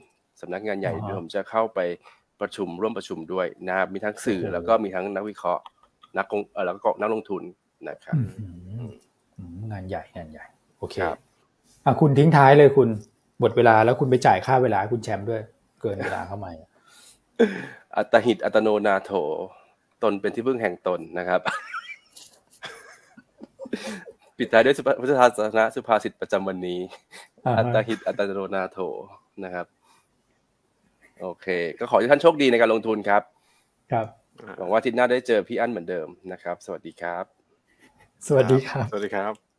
สำนักงานใหญ่ด้วยผมจะเข้าไปประชุมร่วมประชุมด้วยนะครับมีทั้งสื่อแล้วก็มีทั้งนักวิเคราะห์นักเอ่อแล้วก็นักลงทุนนะครับงานใหญ่งานใหญ่โอเคอ่ะคุณทิ้งท้ายเลยคุณหมดเวลาแล้วคุณไปจ่ายค่าเวลาคุณแชมป์ด้วยเกินเวลาเข้ามาอัตหิตอัตโนนาโถตนเป็นที่พึ่งแห่งตนนะครับปิดท้ายด้วยพุทธศาสนาสุภาษิตประจำวันนี้อัตหิตอัตโนนาโถนะครับโอเคก็ขอให้ท่านโชคดีในการลงทุนครับครับหวังว่าอาทิตย์หน้าได้เจอพี่อั้นเหมือนเดิมนะครับสวัสดีครับสวัสดีครับสวัสดีครับ